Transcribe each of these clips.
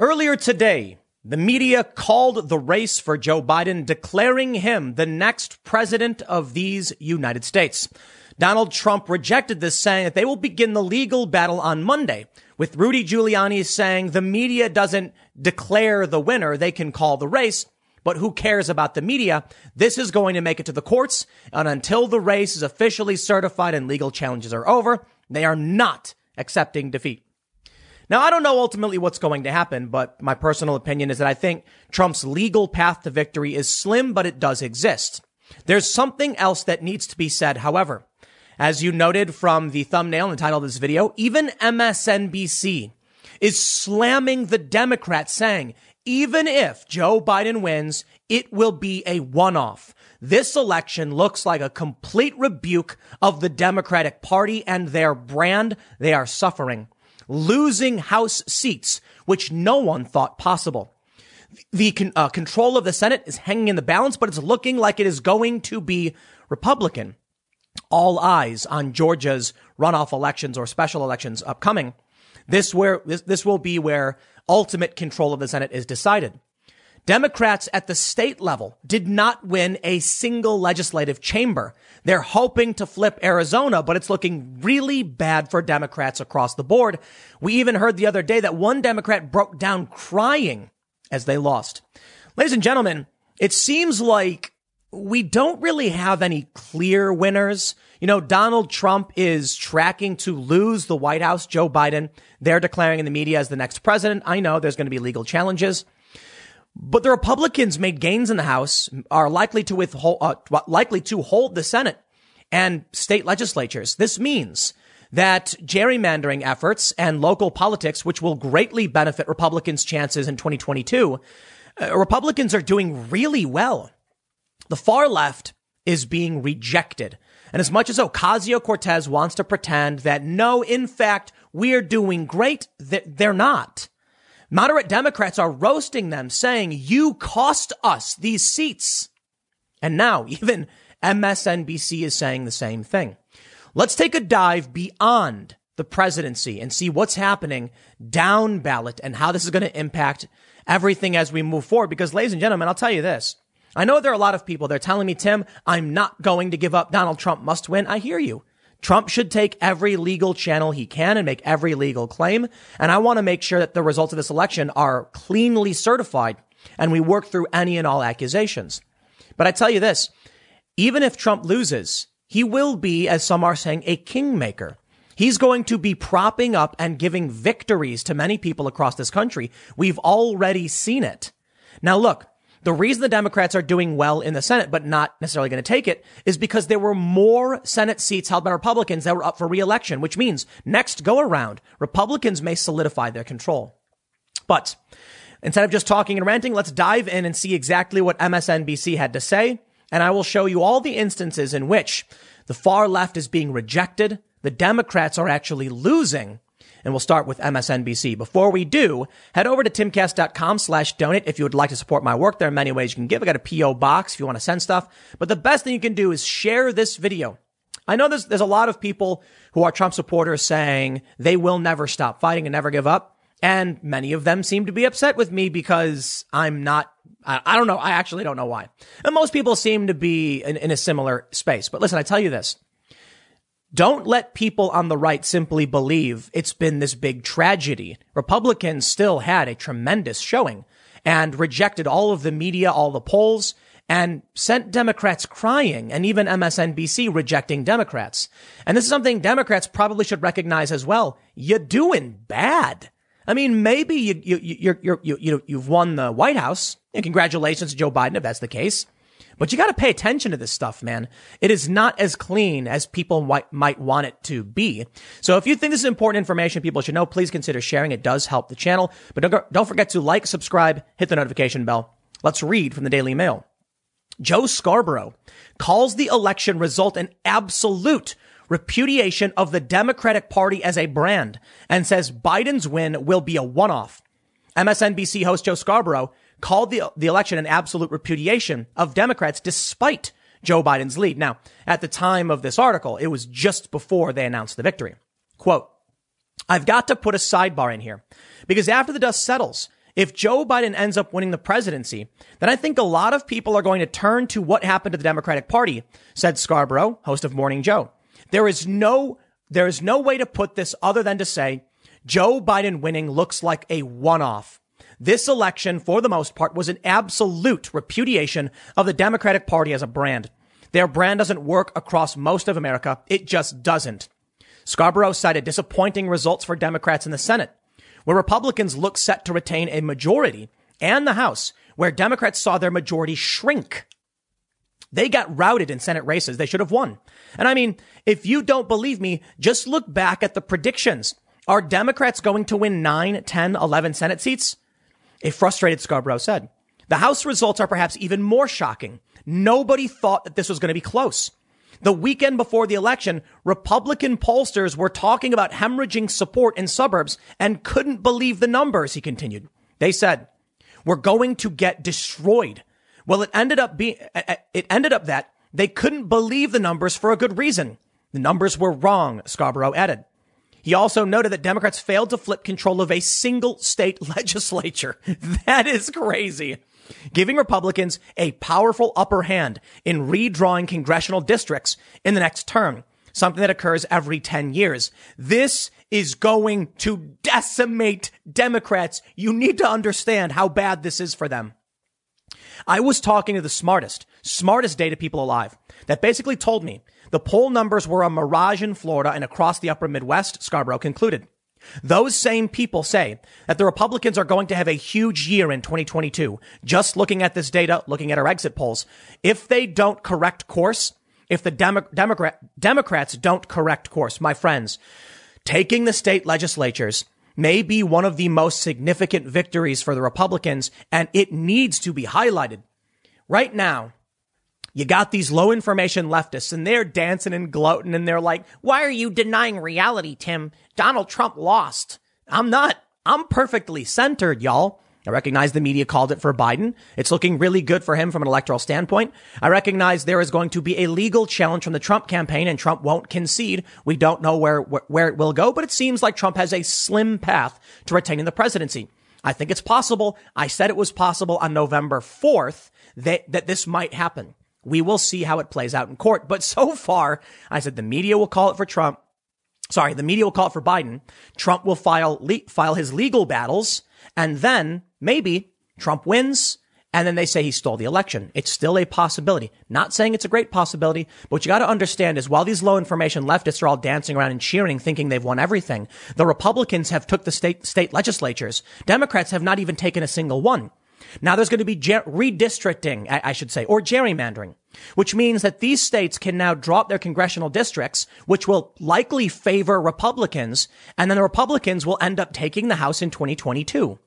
Earlier today, the media called the race for Joe Biden, declaring him the next president of these United States. Donald Trump rejected this, saying that they will begin the legal battle on Monday, with Rudy Giuliani saying the media doesn't declare the winner. They can call the race, but who cares about the media? This is going to make it to the courts. And until the race is officially certified and legal challenges are over, they are not accepting defeat. Now, I don't know ultimately what's going to happen, but my personal opinion is that I think Trump's legal path to victory is slim, but it does exist. There's something else that needs to be said, however. As you noted from the thumbnail and the title of this video, even MSNBC is slamming the Democrats, saying, even if Joe Biden wins, it will be a one-off. This election looks like a complete rebuke of the Democratic Party and their brand. They are suffering, losing House seats, which no one thought possible. The control of the Senate is hanging in the balance, but it's looking like it is going to be Republican. All eyes on Georgia's runoff elections or special elections upcoming. This will be where ultimate control of the Senate is decided. Democrats at the state level did not win a single legislative chamber. They're hoping to flip Arizona, but it's looking really bad for Democrats across the board. We even heard the other day that one Democrat broke down crying as they lost. Ladies and gentlemen, it seems like we don't really have any clear winners. You know, Donald Trump is tracking to lose the White House. Joe Biden, they're declaring in the media as the next president. I know there's going to be legal challenges, but the Republicans made gains in the House, are likely to hold the Senate and state legislatures. This means that gerrymandering efforts and local politics, which will greatly benefit Republicans' chances in 2022, Republicans are doing really well. The far left is being rejected. And as much as Ocasio-Cortez wants to pretend that, no, in fact, we're doing great, they're not. Moderate Democrats are roasting them, saying, you cost us these seats. And now even MSNBC is saying the same thing. Let's take a dive beyond the presidency and see what's happening down ballot and how this is going to impact everything as we move forward. Because, ladies and gentlemen, I'll tell you this. I know there are a lot of people, they're telling me, Tim, I'm not going to give up. Donald Trump must win. I hear you. Trump should take every legal channel he can and make every legal claim. And I want to make sure that the results of this election are cleanly certified and we work through any and all accusations. But I tell you this, even if Trump loses, he will be, as some are saying, a kingmaker. He's going to be propping up and giving victories to many people across this country. We've already seen it. Now, look. The reason the Democrats are doing well in the Senate, but not necessarily going to take it, is because there were more Senate seats held by Republicans that were up for re-election, which means next go around, Republicans may solidify their control. But instead of just talking and ranting, let's dive in and see exactly what MSNBC had to say. And I will show you all the instances in which the far left is being rejected. The Democrats are actually losing. And we'll start with MSNBC. Before we do, head over to timcast.com/donate if you would like to support my work. There are many ways you can give. I got a P.O. box if you want to send stuff. But the best thing you can do is share this video. I know there's a lot of people who are Trump supporters saying they will never stop fighting and never give up. And many of them seem to be upset with me because I'm not, I don't know. I actually don't know why. And most people seem to be in a similar space. But listen, I tell you this. Don't let people on the right simply believe it's been this big tragedy. Republicans still had a tremendous showing and rejected all of the media, all the polls, and sent Democrats crying, and even MSNBC rejecting Democrats. And this is something Democrats probably should recognize as well. You're doing bad. I mean, maybe you've won the White House, and congratulations to Joe Biden if that's the case. But you got to pay attention to this stuff, man. It is not as clean as people might want it to be. So if you think this is important information people should know, please consider sharing. It does help the channel. But don't forget to like, subscribe, hit the notification bell. Let's read from the Daily Mail. Joe Scarborough calls the election result an absolute repudiation of the Democratic Party as a brand and says Biden's win will be a one-off. MSNBC host Joe Scarborough called the election an absolute repudiation of Democrats despite Joe Biden's lead. Now, at the time of this article, it was just before they announced the victory. Quote, I've got to put a sidebar in here because after the dust settles, If Joe Biden ends up winning the presidency, then I think a lot of people are going to turn to what happened to the Democratic Party, said Scarborough, host of Morning Joe. There is no way to put this other than to say Joe Biden winning looks like a one-off. This election, for the most part, was an absolute repudiation of the Democratic Party as a brand. Their brand doesn't work across most of America. It just doesn't. Scarborough cited disappointing results for Democrats in the Senate, where Republicans look set to retain a majority, and the House, where Democrats saw their majority shrink. They got routed in Senate races. They should have won. And I mean, if you don't believe me, just look back at the predictions. Are Democrats going to win 9, 10, 11 Senate seats? A frustrated Scarborough said. The House results are perhaps even more shocking. Nobody thought that this was going to be close. The weekend before the election, Republican pollsters were talking about hemorrhaging support in suburbs and couldn't believe the numbers, he continued. They said, we're going to get destroyed. Well, it ended up that they couldn't believe the numbers for a good reason. The numbers were wrong, Scarborough added. He also noted that Democrats failed to flip control of a single state legislature. That is crazy. Giving Republicans a powerful upper hand in redrawing congressional districts in the next term, something that occurs every 10 years. This is going to decimate Democrats. You need to understand how bad this is for them. I was talking to the smartest data people alive that basically told me the poll numbers were a mirage in Florida and across the upper Midwest, Scarborough concluded. Those same people say that the Republicans are going to have a huge year in 2022. Just looking at this data, looking at our exit polls, if they don't correct course, if the Democrats don't correct course, my friends, taking the state legislatures may be one of the most significant victories for the Republicans, and it needs to be highlighted. Right now, you got these low information leftists and they're dancing and gloating and they're like, why are you denying reality, Tim? Donald Trump lost. I'm not. I'm perfectly centered, y'all. I recognize the media called it for Biden. It's looking really good for him from an electoral standpoint. I recognize there is going to be a legal challenge from the Trump campaign and Trump won't concede. We don't know where it will go, but it seems like Trump has a slim path to retaining the presidency. I think it's possible. I said it was possible on November 4th that this might happen. We will see how it plays out in court. But so far, I said the media will call it for Trump. Sorry, the media will call it for Biden. Trump will file his legal battles. And then maybe Trump wins. And then they say he stole the election. It's still a possibility. Not saying it's a great possibility. But what you got to understand is while these low information leftists are all dancing around and cheering, thinking they've won everything, the Republicans have took the state legislatures. Democrats have not even taken a single one. Now there's going to be redistricting, I should say, or gerrymandering, which means that these states can now drop their congressional districts, which will likely favor Republicans, and then the Republicans will end up taking the House in 2022.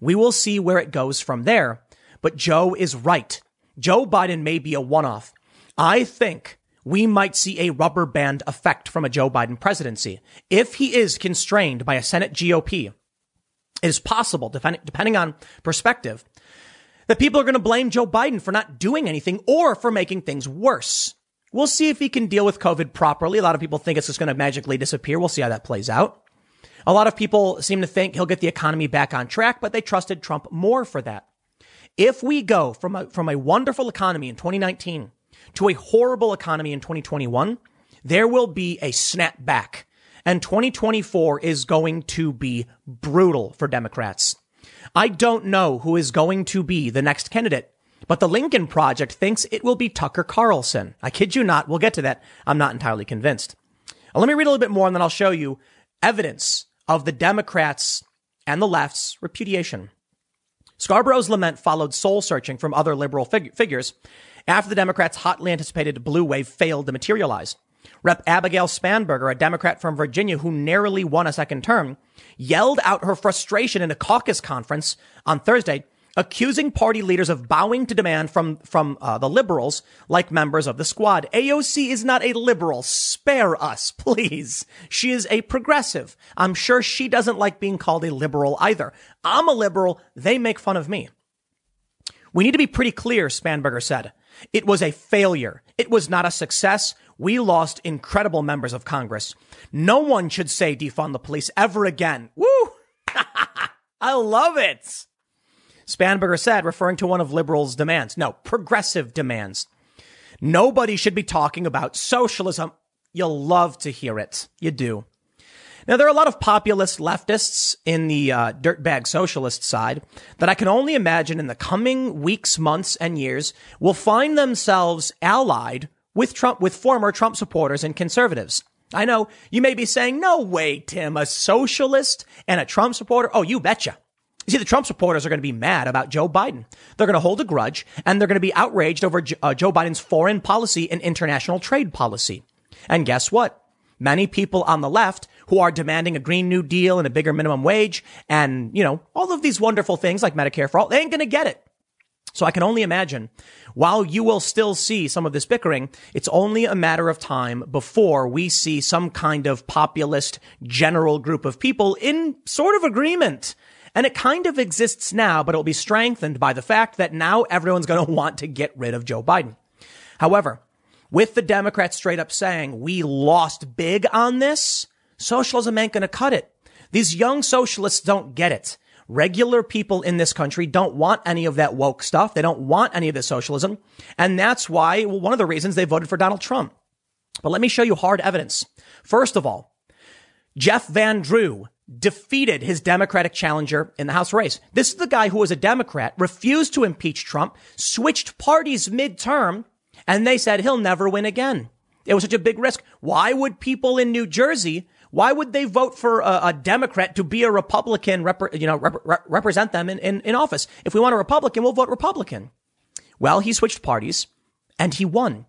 We will see where it goes from there, but Joe is right. Joe Biden may be a one-off. I think we might see a rubber band effect from a Joe Biden presidency if he is constrained by a Senate GOP. It is possible, depending on perspective, that people are going to blame Joe Biden for not doing anything or for making things worse. We'll see if he can deal with COVID properly. A lot of people think it's just going to magically disappear. We'll see how that plays out. A lot of people seem to think he'll get the economy back on track, but they trusted Trump more for that. If we go from a wonderful economy in 2019 to a horrible economy in 2021, there will be a snapback. And 2024 is going to be brutal for Democrats. I don't know who is going to be the next candidate, but the Lincoln Project thinks it will be Tucker Carlson. I kid you not. We'll get to that. I'm not entirely convinced. Now, let me read a little bit more and then I'll show you evidence of the Democrats and the left's repudiation. Scarborough's lament followed soul searching from other liberal figures after the Democrats' hotly anticipated blue wave failed to materialize. Rep. Abigail Spanberger, a Democrat from Virginia who narrowly won a second term, yelled out her frustration in a caucus conference on Thursday, accusing party leaders of bowing to demand from the liberals like members of the squad. AOC is not a liberal. Spare us, please. She is a progressive. I'm sure she doesn't like being called a liberal either. I'm a liberal. They make fun of me. We need to be pretty clear, Spanberger said. It was a failure. It was not a success. We lost incredible members of Congress. No one should say defund the police ever again. Woo! I love it. Spanberger said, referring to one of liberals' demands. No, progressive demands. Nobody should be talking about socialism. You'll love to hear it. You do. Now, there are a lot of populist leftists in the dirtbag socialist side that I can only imagine in the coming weeks, months, and years will find themselves allied with Trump, with former Trump supporters and conservatives. I know you may be saying, no way, Tim, a socialist and a Trump supporter. Oh, you betcha. You see, the Trump supporters are going to be mad about Joe Biden. They're going to hold a grudge, and they're going to be outraged over Joe Biden's foreign policy and international trade policy. And guess what? Many people on the left who are demanding a Green New Deal and a bigger minimum wage and, you know, all of these wonderful things like Medicare for all, they ain't going to get it. So I can only imagine, while you will still see some of this bickering, it's only a matter of time before we see some kind of populist general group of people in sort of agreement. And it kind of exists now, but it'll be strengthened by the fact that now everyone's going to want to get rid of Joe Biden. However, with the Democrats straight up saying, we lost big on this, socialism ain't going to cut it. These young socialists don't get it. Regular people in this country don't want any of that woke stuff. They don't want any of this socialism. And that's why, well, one of the reasons they voted for Donald Trump. But let me show you hard evidence. First of all, Jeff Van Drew defeated his Democratic challenger in the House race. This is the guy who was a Democrat, refused to impeach Trump, switched parties midterm, and they said he'll never win again. It was such a big risk. Why would people in New Jersey, why would they vote for a Democrat to be a Republican, represent them in office? If we want a Republican, we'll vote Republican. Well, he switched parties and he won,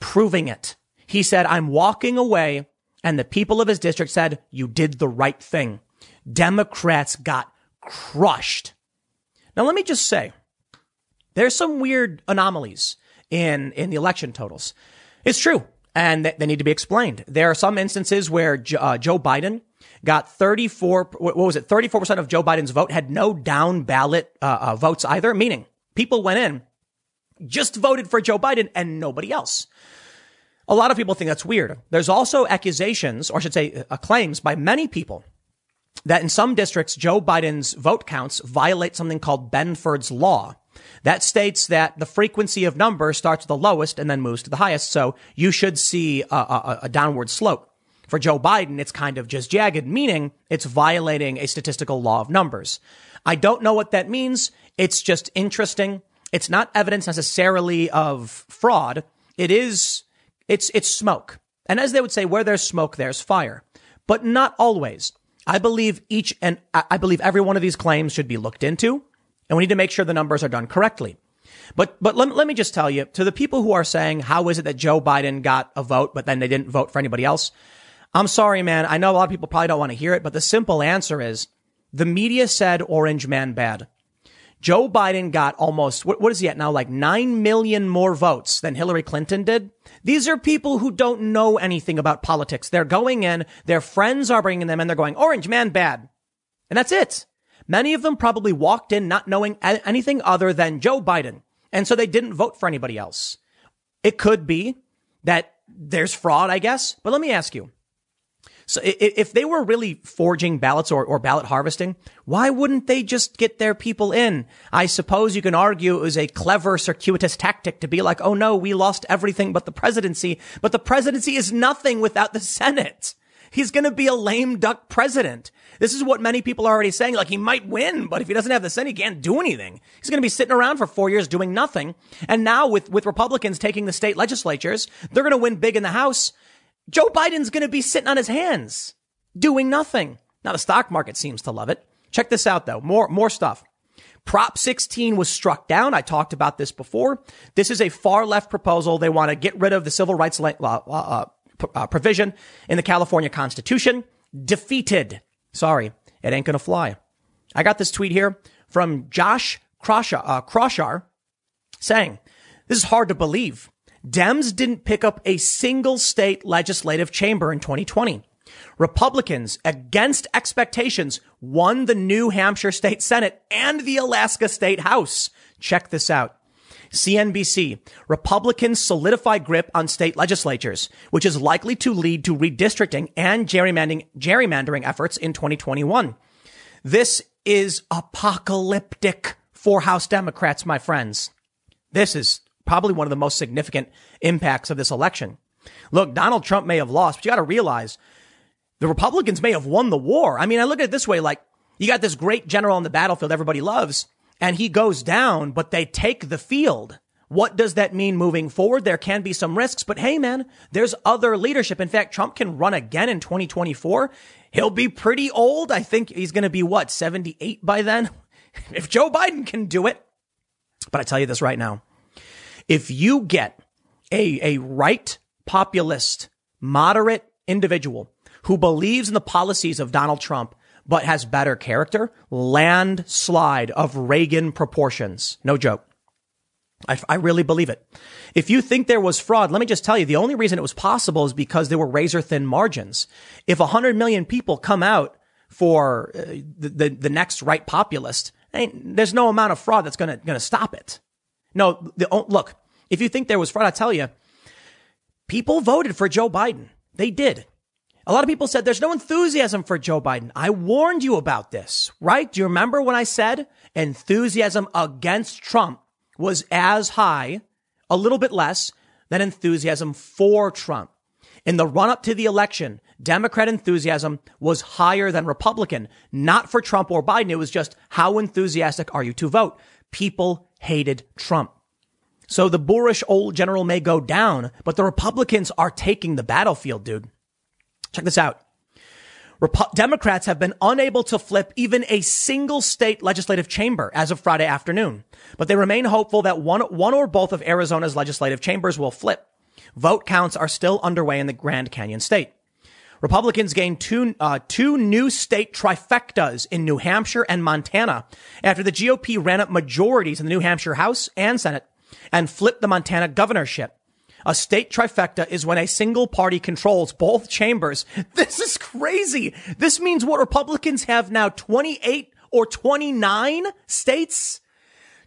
proving it. He said, I'm walking away. And the people of his district said, you did the right thing. Democrats got crushed. Now, let me just say, there's some weird anomalies in the election totals. It's true, and they need to be explained. There are some instances where Joe Biden got 34% of Joe Biden's vote had no down ballot votes either, meaning people went in, just voted for Joe Biden and nobody else. A lot of people think that's weird. There's also accusations, or I should say claims by many people that in some districts, Joe Biden's vote counts violate something called Benford's law. That states that the frequency of numbers starts at the lowest and then moves to the highest. So you should see a downward slope. For Joe Biden, it's kind of just jagged, meaning it's violating a statistical law of numbers. I don't know what that means. It's just interesting. It's not evidence necessarily of fraud. It's smoke. And as they would say, where there's smoke, there's fire, but not always. I believe every one of these claims should be looked into. And we need to make sure the numbers are done correctly. But let me just tell you, to the people who are saying, how is it that Joe Biden got a vote, but then they didn't vote for anybody else? I'm sorry, man. I know a lot of people probably don't want to hear it, but the simple answer is the media said orange man bad. Joe Biden got almost, what is he at now? Like 9 million more votes than Hillary Clinton did. These are people who don't know anything about politics. They're going in, their friends are bringing them in, they're going orange man bad. And that's it. Many of them probably walked in not knowing anything other than Joe Biden. And so they didn't vote for anybody else. It could be that there's fraud, I guess. But let me ask you. So if they were really forging ballots or ballot harvesting, why wouldn't they just get their people in? I suppose you can argue it was a clever, circuitous tactic to be like, oh, no, we lost everything but the presidency. But the presidency is nothing without the Senate. He's going to be a lame duck president. This is what many people are already saying. Like, he might win, but if he doesn't have the Senate, he can't do anything. He's going to be sitting around for 4 years doing nothing. And now with Republicans taking the state legislatures, they're going to win big in the House. Joe Biden's going to be sitting on his hands doing nothing. Now, the stock market seems to love it. Check this out, though. More stuff. Prop 16 was struck down. I talked about this before. This is a far left proposal. They want to get rid of the civil rights provision in the California Constitution. Defeated. Sorry, it ain't gonna fly. I got this tweet here from Josh Kroshar saying, this is hard to believe. Dems didn't pick up a single state legislative chamber in 2020. Republicans, against expectations, won the New Hampshire state Senate and the Alaska state House. Check this out. CNBC, Republicans solidify grip on state legislatures, which is likely to lead to redistricting and gerrymandering efforts in 2021. This is apocalyptic for House Democrats, my friends. This is probably one of the most significant impacts of this election. Look, Donald Trump may have lost, but you got to realize the Republicans may have won the war. I mean, I look at it this way, like you got this great general on the battlefield everybody loves, and he goes down, but they take the field. What does that mean moving forward? There can be some risks, but hey, man, there's other leadership. In fact, Trump can run again in 2024. He'll be pretty old. I think he's going to be, 78 by then? If Joe Biden can do it. But I tell you this right now, if you get a right populist, moderate individual who believes in the policies of Donald Trump, but has better character, landslide of Reagan proportions. No joke. I really believe it. If you think there was fraud, let me just tell you, the only reason it was possible is because there were razor thin margins. If 100 million people come out for the next right populist, there's no amount of fraud that's going to stop it. No, look, if you think there was fraud, I tell you, people voted for Joe Biden. They did. A lot of people said there's no enthusiasm for Joe Biden. I warned you about this, right? Do you remember when I said enthusiasm against Trump was as high, a little bit less than enthusiasm for Trump? In the run up to the election, Democrat enthusiasm was higher than Republican, not for Trump or Biden. It was just how enthusiastic are you to vote? People hated Trump. So the boorish old general may go down, but the Republicans are taking the battlefield, dude. Check this out. Democrats have been unable to flip even a single state legislative chamber as of Friday afternoon, but they remain hopeful that one or both of Arizona's legislative chambers will flip. Vote counts are still underway in the Grand Canyon state. Republicans gained two new state trifectas in New Hampshire and Montana after the GOP ran up majorities in the New Hampshire House and Senate and flipped the Montana governorship. A state trifecta is when a single party controls both chambers. This is crazy. This means what, Republicans have now 28 or 29 states?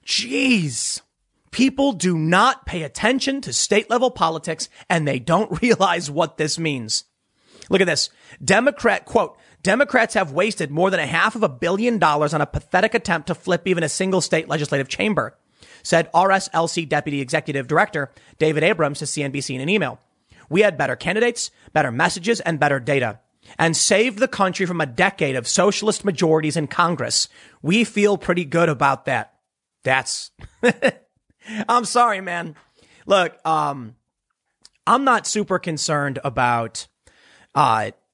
Jeez. People do not pay attention to state level politics and they don't realize what this means. Look at this. Quote, Democrats have wasted more than $500 million on a pathetic attempt to flip even a single state legislative chamber, said RSLC Deputy Executive Director David Abrams to CNBC in an email. We had better candidates, better messages, and better data, and saved the country from a decade of socialist majorities in Congress. We feel pretty good about that. That's, I'm sorry, man. Look, I'm not super concerned about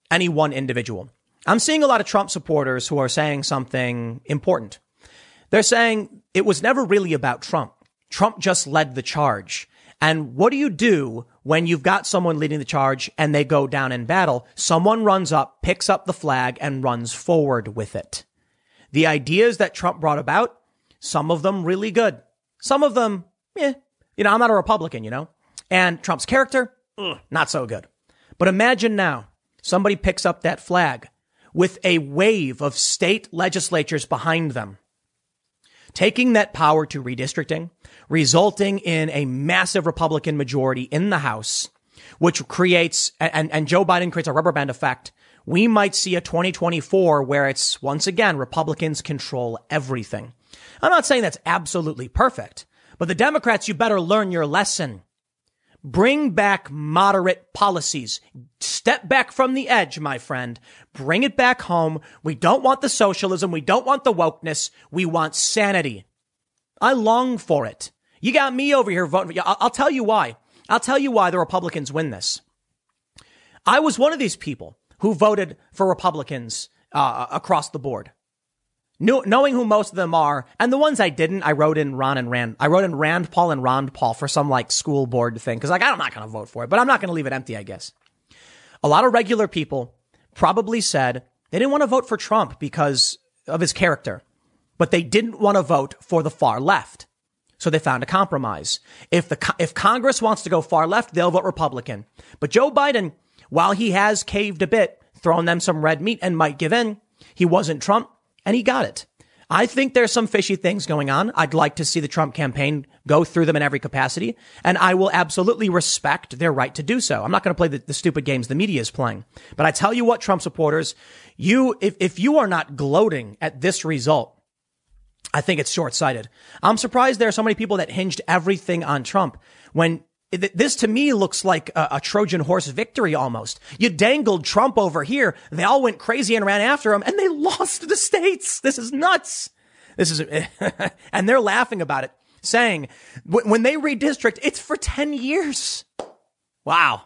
any one individual. I'm seeing a lot of Trump supporters who are saying something important. They're saying it was never really about Trump. Trump just led the charge. And what do you do when you've got someone leading the charge and they go down in battle? Someone runs up, picks up the flag, and runs forward with it. The ideas that Trump brought about, some of them really good. Some of them, I'm not a Republican, And Trump's character, not so good. But imagine now somebody picks up that flag with a wave of state legislatures behind them, taking that power to redistricting, resulting in a massive Republican majority in the House, which creates, and Joe Biden creates a rubber band effect. We might see a 2024 where it's, once again, Republicans control everything. I'm not saying that's absolutely perfect, but the Democrats, you better learn your lesson. Bring back moderate policies. Step back from the edge, my friend. Bring it back home. We don't want the socialism. We don't want the wokeness. We want sanity. I long for it. You got me over here voting for you. I'll tell you why. I'll tell you why the Republicans win this. I was one of these people who voted for Republicans across the board, knowing who most of them are, and the ones I didn't, I wrote in Rand Paul for some school board thing. Cause I'm not going to vote for it, but I'm not going to leave it empty, I guess. A lot of regular people probably said they didn't want to vote for Trump because of his character, but they didn't want to vote for the far left. So they found a compromise. If Congress wants to go far left, they'll vote Republican. But Joe Biden, while he has caved a bit, thrown them some red meat and might give in, he wasn't Trump. And he got it. I think there's some fishy things going on. I'd like to see the Trump campaign go through them in every capacity. And I will absolutely respect their right to do so. I'm not going to play the stupid games the media is playing. But I tell you what, Trump supporters, if you are not gloating at this result, I think it's short-sighted. I'm surprised there are so many people that hinged everything on Trump when this to me looks like a Trojan horse victory almost. You dangled Trump over here. They all went crazy and ran after him and they lost the states. This is nuts. This is, and they're laughing about it, saying when they redistrict, it's for 10 years. Wow.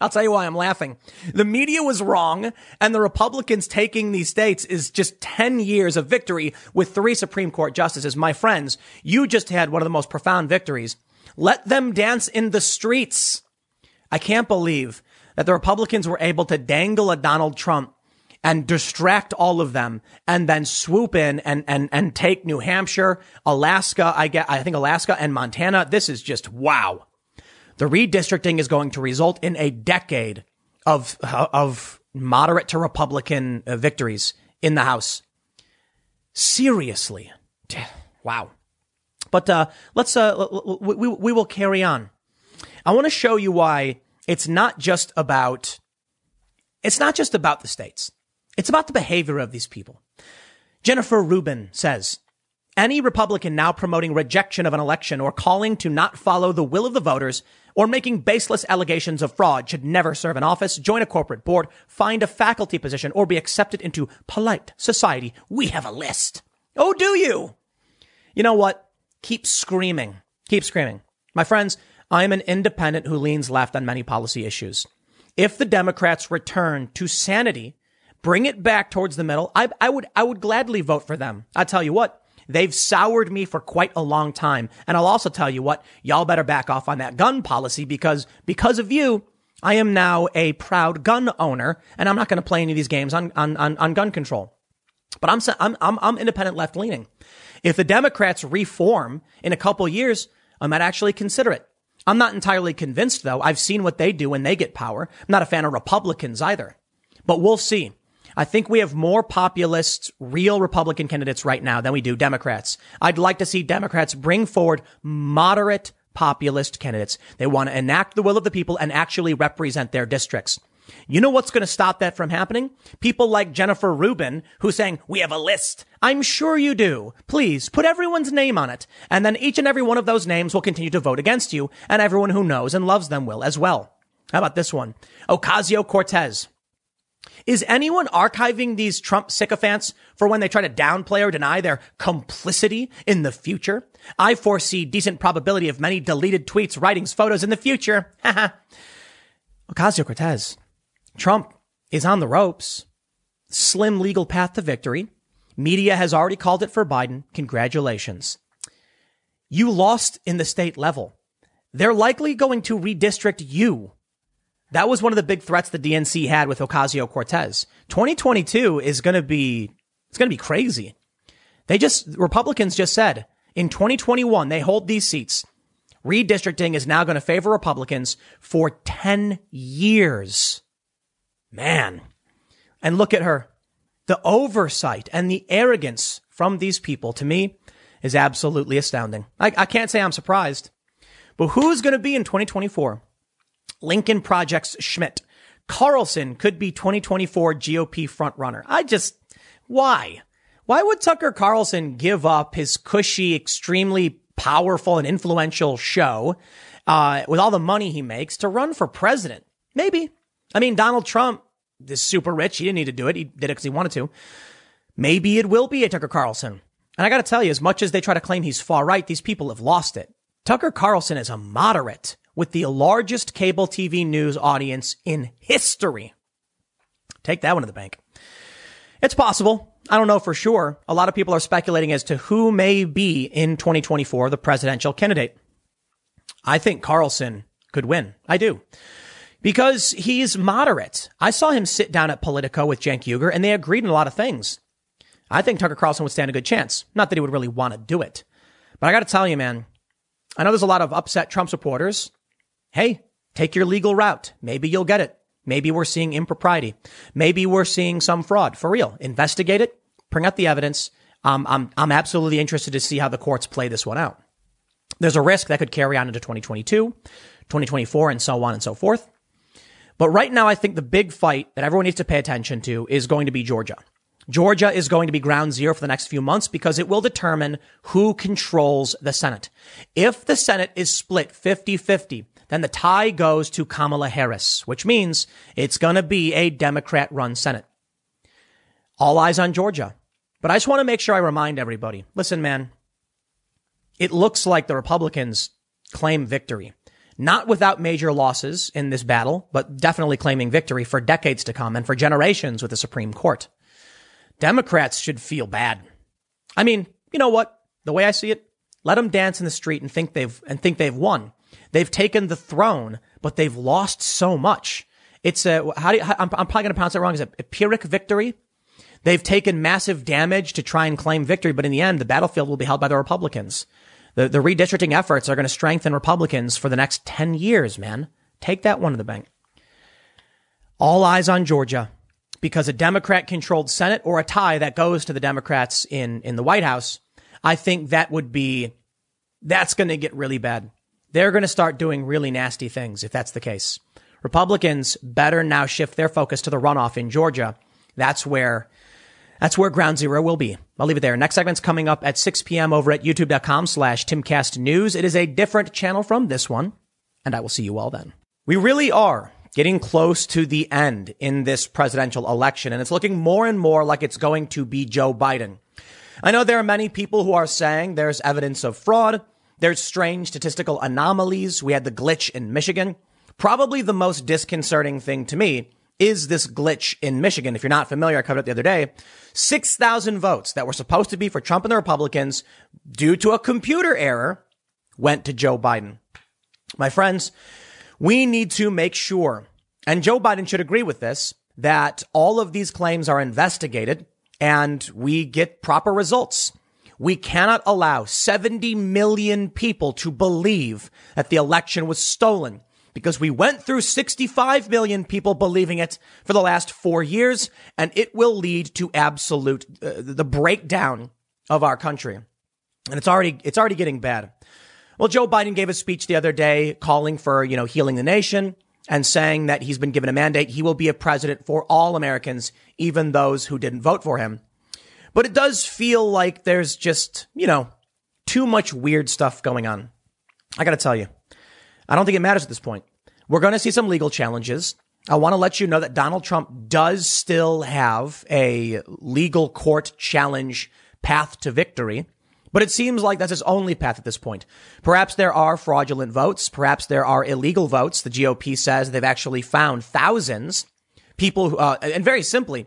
I'll tell you why I'm laughing. The media was wrong, and the Republicans taking these states is just 10 years of victory with 3 Supreme Court justices. My friends, you just had one of the most profound victories. Let them dance in the streets. I can't believe that the Republicans were able to dangle a Donald Trump and distract all of them and then swoop in and take New Hampshire, Alaska, I think Alaska and Montana. This is just wow. The redistricting is going to result in a decade of moderate to Republican victories in the House. Seriously. Wow. But we will carry on. I want to show you why it's not just about the states. It's about the behavior of these people. Jennifer Rubin says, any Republican now promoting rejection of an election or calling to not follow the will of the voters or making baseless allegations of fraud should never serve in office, join a corporate board, find a faculty position, or be accepted into polite society. We have a list. Oh, do you? You know what? Keep screaming. Keep screaming. My friends, I am an independent who leans left on many policy issues. If the Democrats return to sanity, bring it back towards the middle, I would gladly vote for them. I tell you what. They've soured me for quite a long time. And I'll also tell you what, y'all better back off on that gun policy because of you, I am now a proud gun owner and I'm not going to play any of these games on gun control. But I'm independent left leaning. If the Democrats reform in a couple years, I might actually consider it. I'm not entirely convinced though. I've seen what they do when they get power. I'm not a fan of Republicans either, but we'll see. I think we have more populist, real Republican candidates right now than we do Democrats. I'd like to see Democrats bring forward moderate populist candidates. They want to enact the will of the people and actually represent their districts. You know what's going to stop that from happening? People like Jennifer Rubin, who's saying, we have a list. I'm sure you do. Please put everyone's name on it. And then each and every one of those names will continue to vote against you. And everyone who knows and loves them will as well. How about this one? Ocasio-Cortez. Is anyone archiving these Trump sycophants for when they try to downplay or deny their complicity in the future? I foresee decent probability of many deleted tweets, writings, photos in the future. Ocasio-Cortez. Trump is on the ropes. Slim legal path to victory. Media has already called it for Biden. Congratulations. You lost in the state level. They're likely going to redistrict you. That was one of the big threats the DNC had with Ocasio-Cortez. 2022 is going to be, it's going to be crazy. Republicans just said in 2021, they hold these seats. Redistricting is now going to favor Republicans for 10 years. Man. And look at her. The oversight and the arrogance from these people to me is absolutely astounding. I can't say I'm surprised, but who's going to be in 2024? Lincoln Project's Schmidt. Carlson could be 2024 GOP frontrunner. Why would Tucker Carlson give up his cushy, extremely powerful and influential show, with all the money he makes to run for president? Maybe. I mean, Donald Trump is super rich. He didn't need to do it. He did it because he wanted to. Maybe it will be a Tucker Carlson. And I got to tell you, as much as they try to claim he's far right, these people have lost it. Tucker Carlson is a moderate with the largest cable TV news audience in history. Take that one to the bank. It's possible. I don't know for sure. A lot of people are speculating as to who may be in 2024, the presidential candidate. I think Carlson could win. I do. Because he's moderate. I saw him sit down at Politico with Cenk Uygur, and they agreed on a lot of things. I think Tucker Carlson would stand a good chance. Not that he would really want to do it. But I got to tell you, man, I know there's a lot of upset Trump supporters. Hey, take your legal route. Maybe you'll get it. Maybe we're seeing impropriety. Maybe we're seeing some fraud. For real. Investigate it. Bring out the evidence. I'm absolutely interested to see how the courts play this one out. There's a risk that could carry on into 2022, 2024, and so on and so forth. But right now, I think the big fight that everyone needs to pay attention to is going to be Georgia. Georgia is going to be ground zero for the next few months because it will determine who controls the Senate. If the Senate is split 50-50, then the tie goes to Kamala Harris, which means it's going to be a Democrat-run Senate. All eyes on Georgia. But I just want to make sure I remind everybody, listen, man, it looks like the Republicans claim victory, not without major losses in this battle, but definitely claiming victory for decades to come and for generations with the Supreme Court. Democrats should feel bad. I mean, you know what? The way I see it, let them dance in the street and think they've won. They've taken the throne, but they've lost so much. It's a, I'm probably going to pronounce it wrong. Is it a Pyrrhic victory? They've taken massive damage to try and claim victory, but in the end, the battlefield will be held by the Republicans. The redistricting efforts are going to strengthen Republicans for the next 10 years, man. Take that one to the bank. All eyes on Georgia, because a Democrat-controlled Senate or a tie that goes to the Democrats in the White House, I think that's going to get really bad. They're going to start doing really nasty things if that's the case. Republicans better now shift their focus to the runoff in Georgia. That's where ground zero will be. I'll leave it there. Next segment's coming up at 6 p.m. over at youtube.com/TimCastNews. It is a different channel from this one, and I will see you all then. We really are getting close to the end in this presidential election, and it's looking more and more like it's going to be Joe Biden. I know there are many people who are saying there's evidence of fraud. There's strange statistical anomalies. We had the glitch in Michigan. Probably the most disconcerting thing to me is this glitch in Michigan. If you're not familiar, I covered it the other day. 6,000 votes that were supposed to be for Trump and the Republicans due to a computer error went to Joe Biden. My friends, we need to make sure, and Joe Biden should agree with this, that all of these claims are investigated and we get proper results. We cannot allow 70 million people to believe that the election was stolen, because we went through 65 million people believing it for the last 4 years, and it will lead to absolute the breakdown of our country. And it's already getting bad. Well, Joe Biden gave a speech the other day calling for, healing the nation and saying that he's been given a mandate. He will be a president for all Americans, even those who didn't vote for him. But it does feel like there's just, too much weird stuff going on. I got to tell you, I don't think it matters at this point. We're going to see some legal challenges. I want to let you know that Donald Trump does still have a legal court challenge path to victory, but it seems like that's his only path at this point. Perhaps there are fraudulent votes. Perhaps there are illegal votes. The GOP says they've actually found thousands people, and very simply,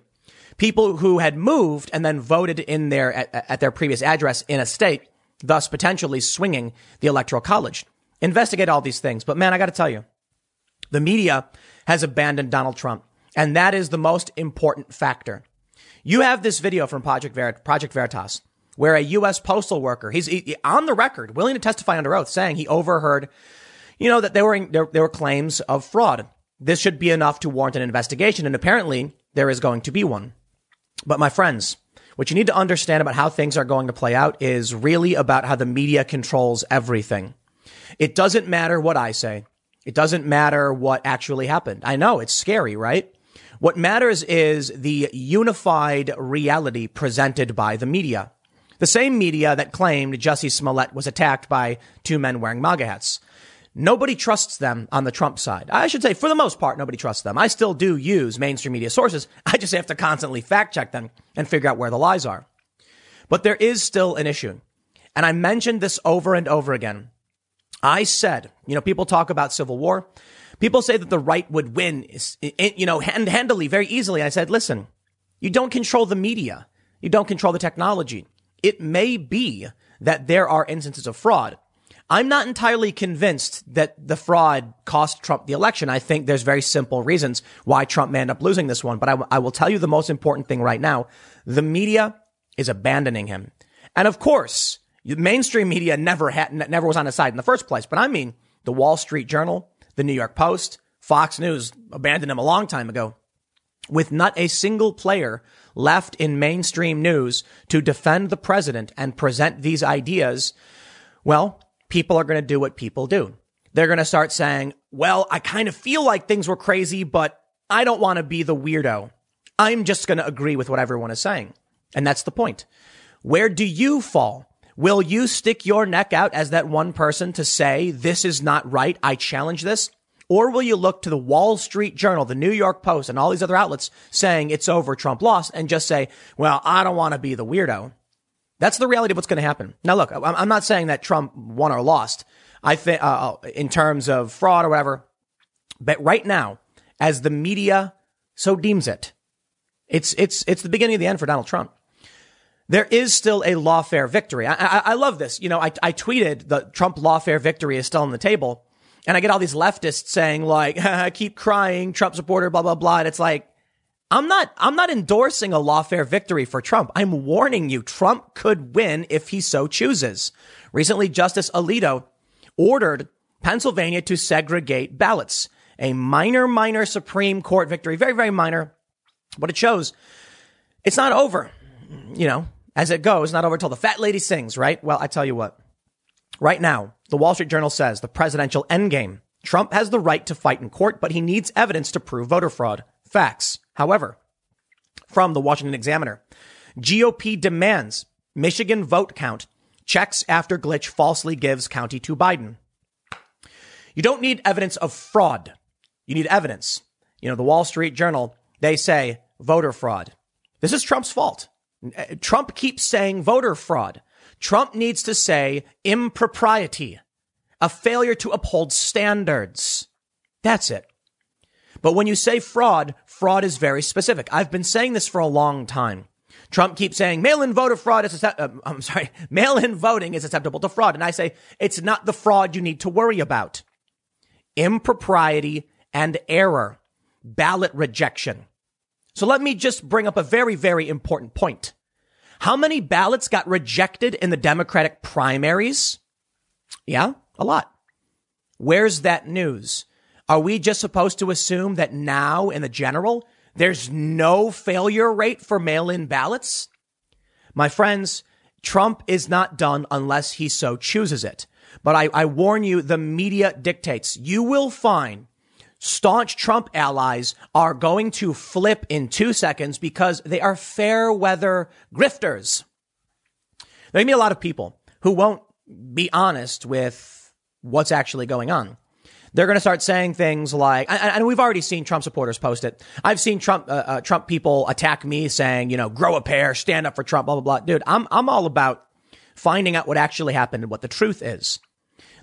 people who had moved and then voted in their at their previous address in a state, thus potentially swinging the Electoral College. Investigate all these things. But man, I got to tell you, the media has abandoned Donald Trump. And that is the most important factor. You have this video from Project Veritas, where a U.S. postal worker, he's on the record, willing to testify under oath, saying he overheard, that there were claims of fraud. This should be enough to warrant an investigation. And apparently there is going to be one. But my friends, what you need to understand about how things are going to play out is really about how the media controls everything. It doesn't matter what I say. It doesn't matter what actually happened. I know it's scary, right? What matters is the unified reality presented by the media. The same media that claimed Jussie Smollett was attacked by two men wearing MAGA hats. Nobody trusts them on the Trump side. I should say, for the most part, nobody trusts them. I still do use mainstream media sources. I just have to constantly fact check them and figure out where the lies are. But there is still an issue. And I mentioned this over and over again. I said, people talk about civil war. People say that the right would win, handily, very easily. And I said, listen, you don't control the media. You don't control the technology. It may be that there are instances of fraud. I'm not entirely convinced that the fraud cost Trump the election. I think there's very simple reasons why Trump may end up losing this one. But I will tell you the most important thing right now. The media is abandoning him. And of course, mainstream media never was on his side in the first place. But I mean, the Wall Street Journal, the New York Post, Fox News abandoned him a long time ago, with not a single player left in mainstream news to defend the president and present these ideas. Well, people are going to do what people do. They're going to start saying, well, I kind of feel like things were crazy, but I don't want to be the weirdo. I'm just going to agree with what everyone is saying. And that's the point. Where do you fall? Will you stick your neck out as that one person to say, this is not right, I challenge this? Or will you look to the Wall Street Journal, the New York Post, and all these other outlets saying it's over, Trump lost, and just say, well, I don't want to be the weirdo. That's the reality of what's going to happen. Now, look, I'm not saying that Trump won or lost. I think in terms of fraud or whatever. But right now, as the media so deems it, it's the beginning of the end for Donald Trump. There is still a lawfare victory. I love this. You know, I tweeted the Trump lawfare victory is still on the table. And I get all these leftists saying, like, keep crying, Trump supporter, blah, blah, blah. And it's like, I'm not endorsing a lawfare victory for Trump. I'm warning you, Trump could win if he so chooses. Recently, Justice Alito ordered Pennsylvania to segregate ballots. A minor Supreme Court victory. Very, very minor. But it shows it's not over. You know, as it goes, not over till the fat lady sings, right? Well, I tell you what. Right now, the Wall Street Journal says the presidential endgame. Trump has the right to fight in court, but he needs evidence to prove voter fraud. Facts. However, from the Washington Examiner, GOP demands Michigan vote count. Checks after glitch falsely gives county to Biden. You don't need evidence of fraud. You need evidence. You know, the Wall Street Journal, they say voter fraud. This is Trump's fault. Trump keeps saying voter fraud. Trump needs to say impropriety, a failure to uphold standards. That's it. But when you say fraud, fraud is very specific. I've been saying this for a long time. Trump keeps saying mail-in voter fraud is mail-in voting is acceptable to fraud. And I say it's not the fraud you need to worry about. Impropriety and error, ballot rejection. So let me just bring up a very, very important point. How many ballots got rejected in the Democratic primaries? Yeah, a lot. Where's that news? Are we just supposed to assume that now in the general, there's no failure rate for mail-in ballots? My friends, Trump is not done unless he so chooses it. But I warn you, the media dictates. You will find staunch Trump allies are going to flip in 2 seconds because they are fair weather grifters. There may be a lot of people who won't be honest with what's actually going on. They're going to start saying things like, and we've already seen Trump supporters post it. I've seen Trump people attack me saying, you know, grow a pair, stand up for Trump, blah, blah, blah. Dude, I'm all about finding out what actually happened and what the truth is.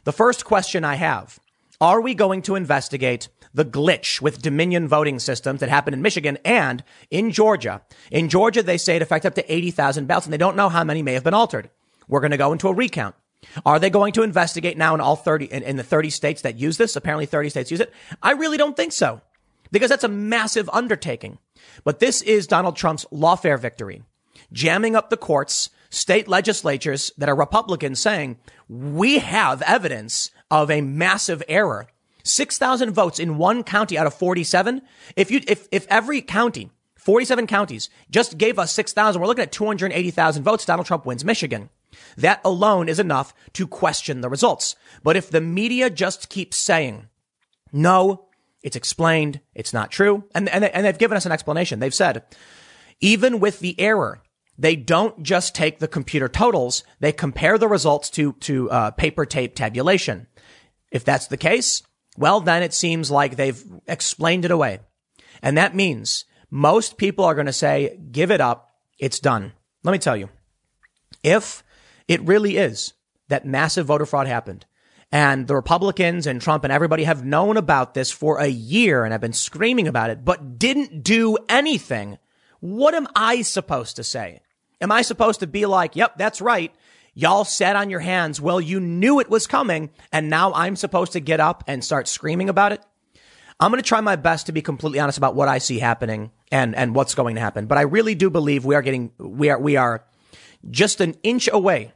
The first question I have, are we going to investigate the glitch with Dominion voting systems that happened in Michigan and in Georgia? In Georgia, they say it affects up to 80,000 ballots, and they don't know how many may have been altered. We're going to go into a recount. Are they going to investigate now in all 30, in the 30 states that use this? Apparently 30 states use it. I really don't think so, because that's a massive undertaking. But this is Donald Trump's lawfare victory, jamming up the courts, state legislatures that are Republicans saying, we have evidence of a massive error. 6,000 votes in one county out of 47. If every county, 47 counties, just gave us 6,000, we're looking at 280,000 votes. Donald Trump wins Michigan. That alone is enough to question the results. But if the media just keeps saying, no, it's explained, it's not true. And they've given us an explanation. They've said, even with the error, they don't just take the computer totals. They compare the results to paper tape tabulation. If that's the case, well, then it seems like they've explained it away. And that means most people are going to say, give it up. It's done. Let me tell you, if it really is that massive voter fraud happened, and the Republicans and Trump and everybody have known about this for a year and have been screaming about it, but didn't do anything, what am I supposed to say? Am I supposed to be like, yep, that's right. Y'all sat on your hands. Well, you knew it was coming. And now I'm supposed to get up and start screaming about it. I'm going to try my best to be completely honest about what I see happening and what's going to happen. But I really do believe we are just an inch away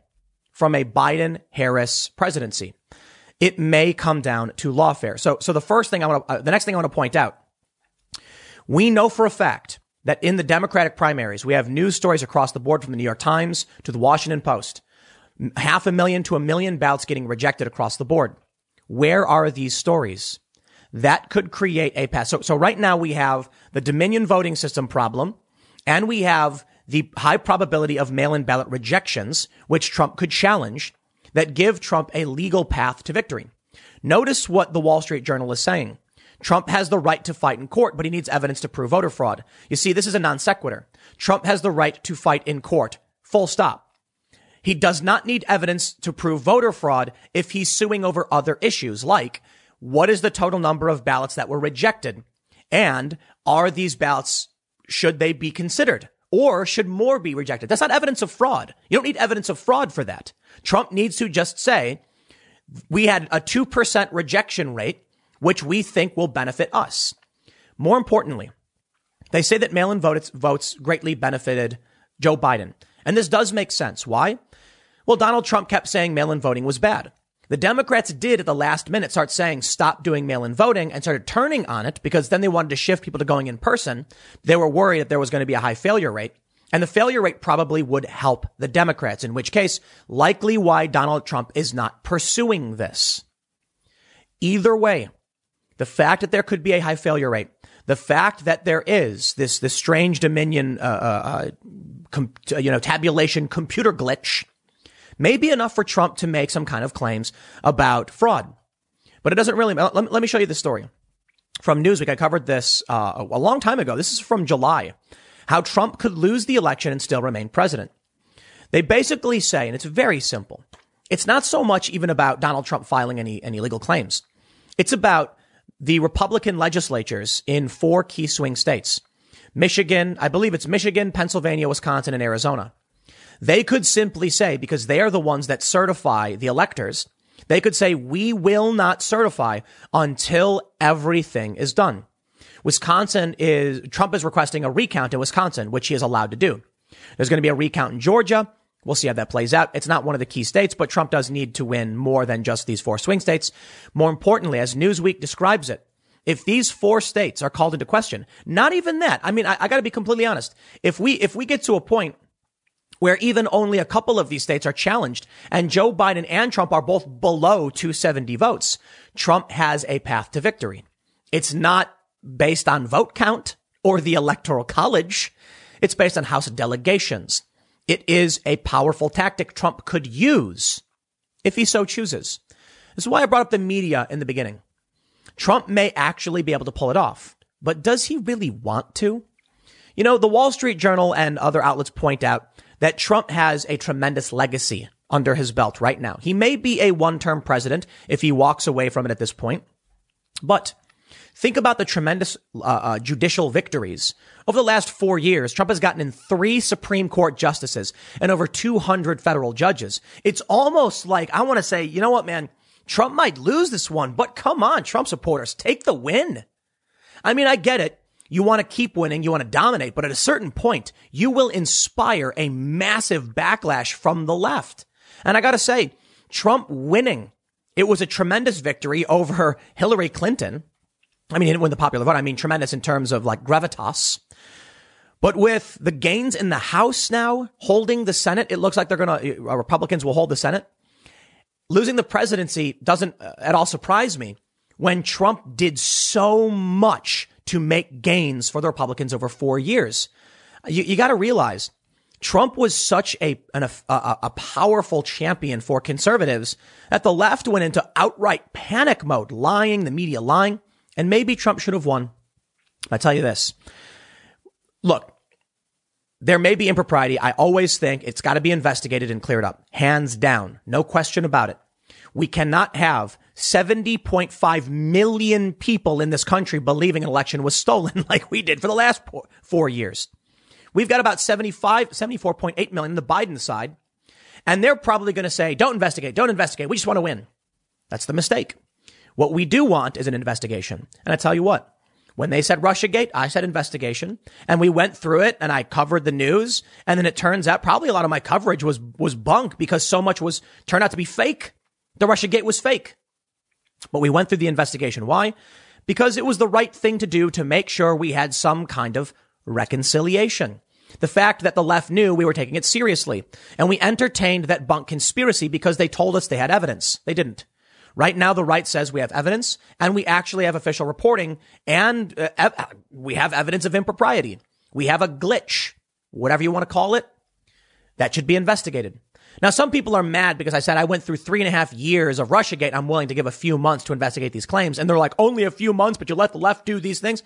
from a Biden-Harris presidency. It may come down to lawfare. So the next thing I want to point out, we know for a fact that in the Democratic primaries, we have news stories across the board from the New York Times to the Washington Post, 500,000 to 1 million ballots getting rejected across the board. Where are these stories? that could create a pass. So right now we have the Dominion voting system problem, and we have the high probability of mail-in ballot rejections, which Trump could challenge, that give Trump a legal path to victory. Notice what the Wall Street Journal is saying. Trump has the right to fight in court, but he needs evidence to prove voter fraud. You see, this is a non sequitur. Trump has the right to fight in court. Full stop. He does not need evidence to prove voter fraud if he's suing over other issues like what is the total number of ballots that were rejected? And are these ballots, should they be considered? Or should more be rejected? That's not evidence of fraud. You don't need evidence of fraud for that. Trump needs to just say, we had a 2% rejection rate, which we think will benefit us. More importantly, they say that mail-in votes greatly benefited Joe Biden. And this does make sense. Why? Well, Donald Trump kept saying mail-in voting was bad. The Democrats did at the last minute start saying stop doing mail-in voting and started turning on it because then they wanted to shift people to going in person. They were worried that there was going to be a high failure rate, and the failure rate probably would help the Democrats, in which case likely why Donald Trump is not pursuing this. Either way, the fact that there could be a high failure rate, the fact that there is this strange Dominion, tabulation computer glitch may be enough for Trump to make some kind of claims about fraud. But it doesn't really matter. Let me show you the story from Newsweek. I covered this a long time ago. This is from July, how Trump could lose the election and still remain president. They basically say, and it's very simple, it's not so much even about Donald Trump filing any legal claims. It's about the Republican legislatures in four key swing states, Michigan, I believe it's Michigan, Pennsylvania, Wisconsin, and Arizona. They could simply say, because they are the ones that certify the electors, they could say, we will not certify until everything is done. Trump is requesting a recount in Wisconsin, which he is allowed to do. There's going to be a recount in Georgia. We'll see how that plays out. It's not one of the key states, but Trump does need to win more than just these four swing states. More importantly, as Newsweek describes it, if these four states are called into question, not even that. I mean, I got to be completely honest. If we get to a point where even only a couple of these states are challenged and Joe Biden and Trump are both below 270 votes, Trump has a path to victory. It's not based on vote count or the Electoral College. It's based on House delegations. It is a powerful tactic Trump could use if he so chooses. This is why I brought up the media in the beginning. Trump may actually be able to pull it off, but does he really want to? You know, the Wall Street Journal and other outlets point out that Trump has a tremendous legacy under his belt right now. He may be a one-term president if he walks away from it at this point. But think about the tremendous judicial victories. Over the last 4 years, Trump has gotten in 3 Supreme Court justices and over 200 federal judges. It's almost like I want to say, you know what, man, Trump might lose this one, but come on, Trump supporters, take the win. I mean, I get it. You want to keep winning. You want to dominate. But at a certain point, you will inspire a massive backlash from the left. And I got to say, Trump winning, it was a tremendous victory over Hillary Clinton. I mean, he didn't win the popular vote. I mean, tremendous in terms of like gravitas. But with the gains in the House now holding the Senate, it looks like Republicans will hold the Senate. Losing the presidency doesn't at all surprise me when Trump did so much to make gains for the Republicans over 4 years. You got to realize Trump was such a powerful champion for conservatives that the left went into outright panic mode, lying, the media lying, and maybe Trump should have won. I tell you this. Look, there may be impropriety. I always think it's got to be investigated and cleared up. Hands down. No question about it. We cannot have 70.5 million people in this country believing an election was stolen like we did for the last 4 years. We've got about 74.8 million on the Biden side, and they're probably going to say, don't investigate. We just want to win. That's the mistake. What we do want is an investigation. And I tell you what, when they said Russiagate, I said investigation, and we went through it and I covered the news. And then it turns out probably a lot of my coverage was bunk because so much was turned out to be fake. The Russiagate was fake. But we went through the investigation. Why? Because it was the right thing to do to make sure we had some kind of reconciliation. The fact that the left knew we were taking it seriously, and we entertained that bunk conspiracy because they told us they had evidence. They didn't. Right now, the right says we have evidence and we actually have official reporting and we have evidence of impropriety. We have a glitch, whatever you want to call it. That should be investigated. Now, some people are mad because I said I went through 3.5 years of Russiagate. I'm willing to give a few months to investigate these claims. And they're like, only a few months, but you let the left do these things.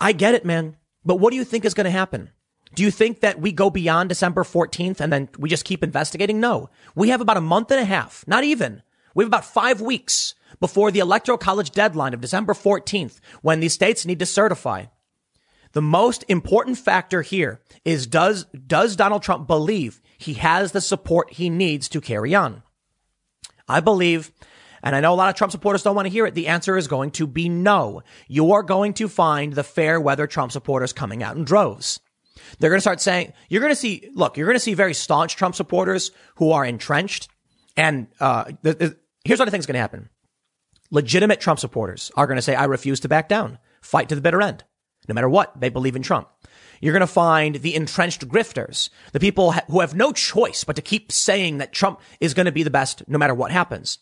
I get it, man. But what do you think is going to happen? Do you think that we go beyond December 14th and then we just keep investigating? No, we have about a month and a half, not even. We have about 5 weeks before the Electoral College deadline of December 14th, when these states need to certify. The most important factor here is, does Donald Trump believe he has the support he needs to carry on? I believe, and I know a lot of Trump supporters don't want to hear it, the answer is going to be no. You are going to find the fair weather Trump supporters coming out in droves. They're going to start saying, you're going to see very staunch Trump supporters who are entrenched. And here's what I think is going to happen. Legitimate Trump supporters are going to say, I refuse to back down, fight to the bitter end. No matter what, they believe in Trump. You're going to find the entrenched grifters, the people who have no choice but to keep saying that Trump is going to be the best no matter what happens.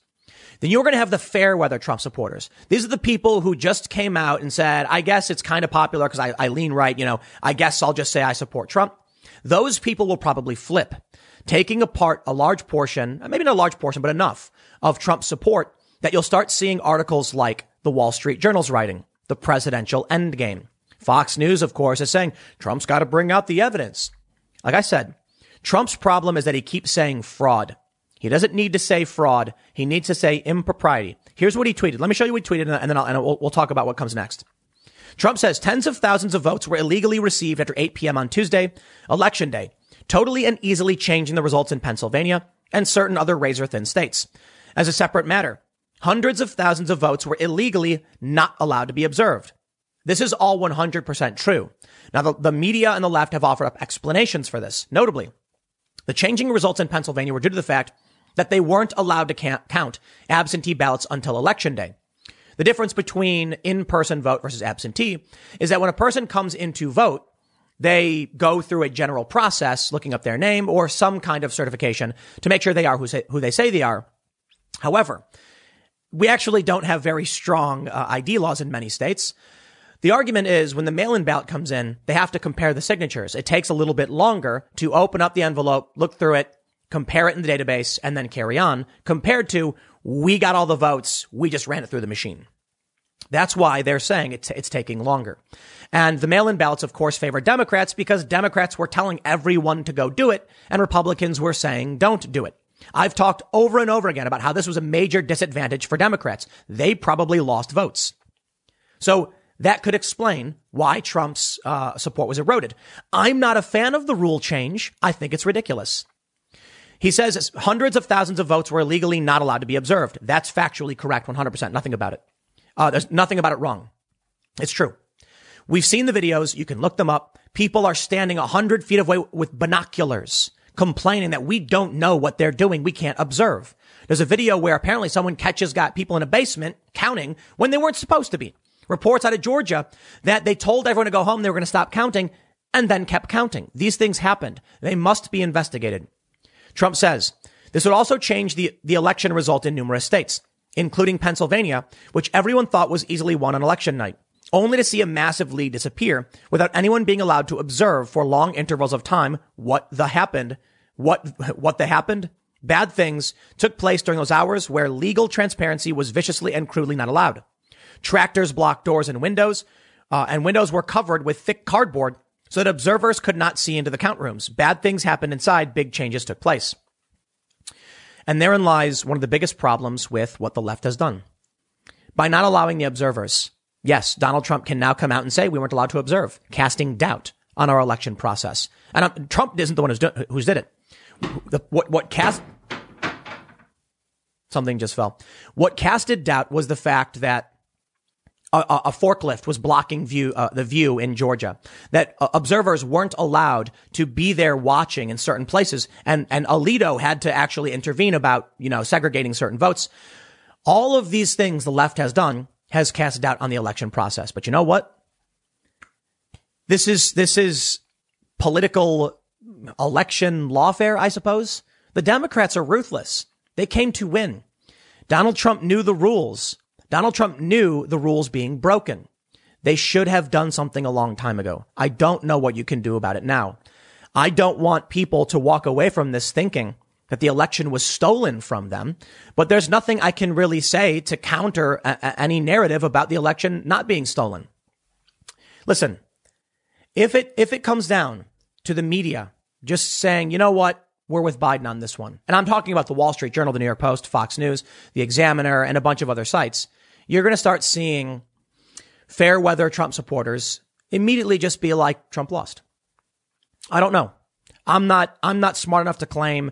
Then you're going to have the fair weather Trump supporters. These are the people who just came out and said, I guess it's kind of popular because I lean right. You know, I guess I'll just say I support Trump. Those people will probably flip, taking apart a large portion, maybe not a large portion, but enough of Trump's support that you'll start seeing articles like the Wall Street Journal's writing, the presidential endgame. Fox News, of course, is saying Trump's got to bring out the evidence. Like I said, Trump's problem is that he keeps saying fraud. He doesn't need to say fraud. He needs to say impropriety. Here's what he tweeted. Let me show you what he tweeted, and then we'll talk about what comes next. Trump says tens of thousands of votes were illegally received after 8 p.m. on Tuesday, Election Day, totally and easily changing the results in Pennsylvania and certain other razor-thin states. As a separate matter, hundreds of thousands of votes were illegally not allowed to be observed. This is all 100% true. Now, the media and the left have offered up explanations for this. Notably, the changing results in Pennsylvania were due to the fact that they weren't allowed to count absentee ballots until Election Day. The difference between in-person vote versus absentee is that when a person comes in to vote, they go through a general process looking up their name or some kind of certification to make sure they are who they say they are. However, we actually don't have very strong ID laws in many states. The argument is when the mail-in ballot comes in, they have to compare the signatures. It takes a little bit longer to open up the envelope, look through it, compare it in the database, and then carry on, compared to we got all the votes, we just ran it through the machine. That's why they're saying it's taking longer. And the mail-in ballots, of course, favor Democrats because Democrats were telling everyone to go do it, and Republicans were saying don't do it. I've talked over and over again about how this was a major disadvantage for Democrats. They probably lost votes. So that could explain why Trump's support was eroded. I'm not a fan of the rule change. I think it's ridiculous. He says hundreds of thousands of votes were illegally not allowed to be observed. That's factually correct, 100%. Nothing about it. There's nothing about it wrong. It's true. We've seen the videos. You can look them up. People are standing 100 feet away with binoculars, complaining that we don't know what they're doing. We can't observe. There's a video where apparently someone got people in a basement counting when they weren't supposed to be. Reports out of Georgia that they told everyone to go home, they were going to stop counting, and then kept counting. These things happened. They must be investigated. Trump says this would also change the election result in numerous states, including Pennsylvania, which everyone thought was easily won on election night, only to see a massive lead disappear without anyone being allowed to observe for long intervals of time what happened. Bad things took place during those hours where legal transparency was viciously and crudely not allowed. Tractors blocked doors and windows were covered with thick cardboard so that observers could not see into the count rooms. Bad things happened inside. Big changes took place. And therein lies one of the biggest problems with what the left has done. By not allowing the observers, yes, Donald Trump can now come out and say we weren't allowed to observe, casting doubt on our election process. And Trump isn't the one who's did it. What casted doubt was the fact that a forklift was blocking the view in Georgia, that observers weren't allowed to be there watching in certain places. And Alito had to actually intervene about, segregating certain votes. All of these things the left has done has cast doubt on the election process. But you know what? This is political election lawfare, I suppose. The Democrats are ruthless. They came to win. Donald Trump knew the rules. Donald Trump knew the rules being broken. They should have done something a long time ago. I don't know what you can do about it now. I don't want people to walk away from this thinking that the election was stolen from them, but there's nothing I can really say to counter any narrative about the election not being stolen. Listen, if it comes down to the media just saying, you know what, we're with Biden on this one, and I'm talking about the Wall Street Journal, the New York Post, Fox News, the Examiner, and a bunch of other sites, you're going to start seeing fair weather Trump supporters immediately just be like, Trump lost. I don't know. I'm not smart enough to claim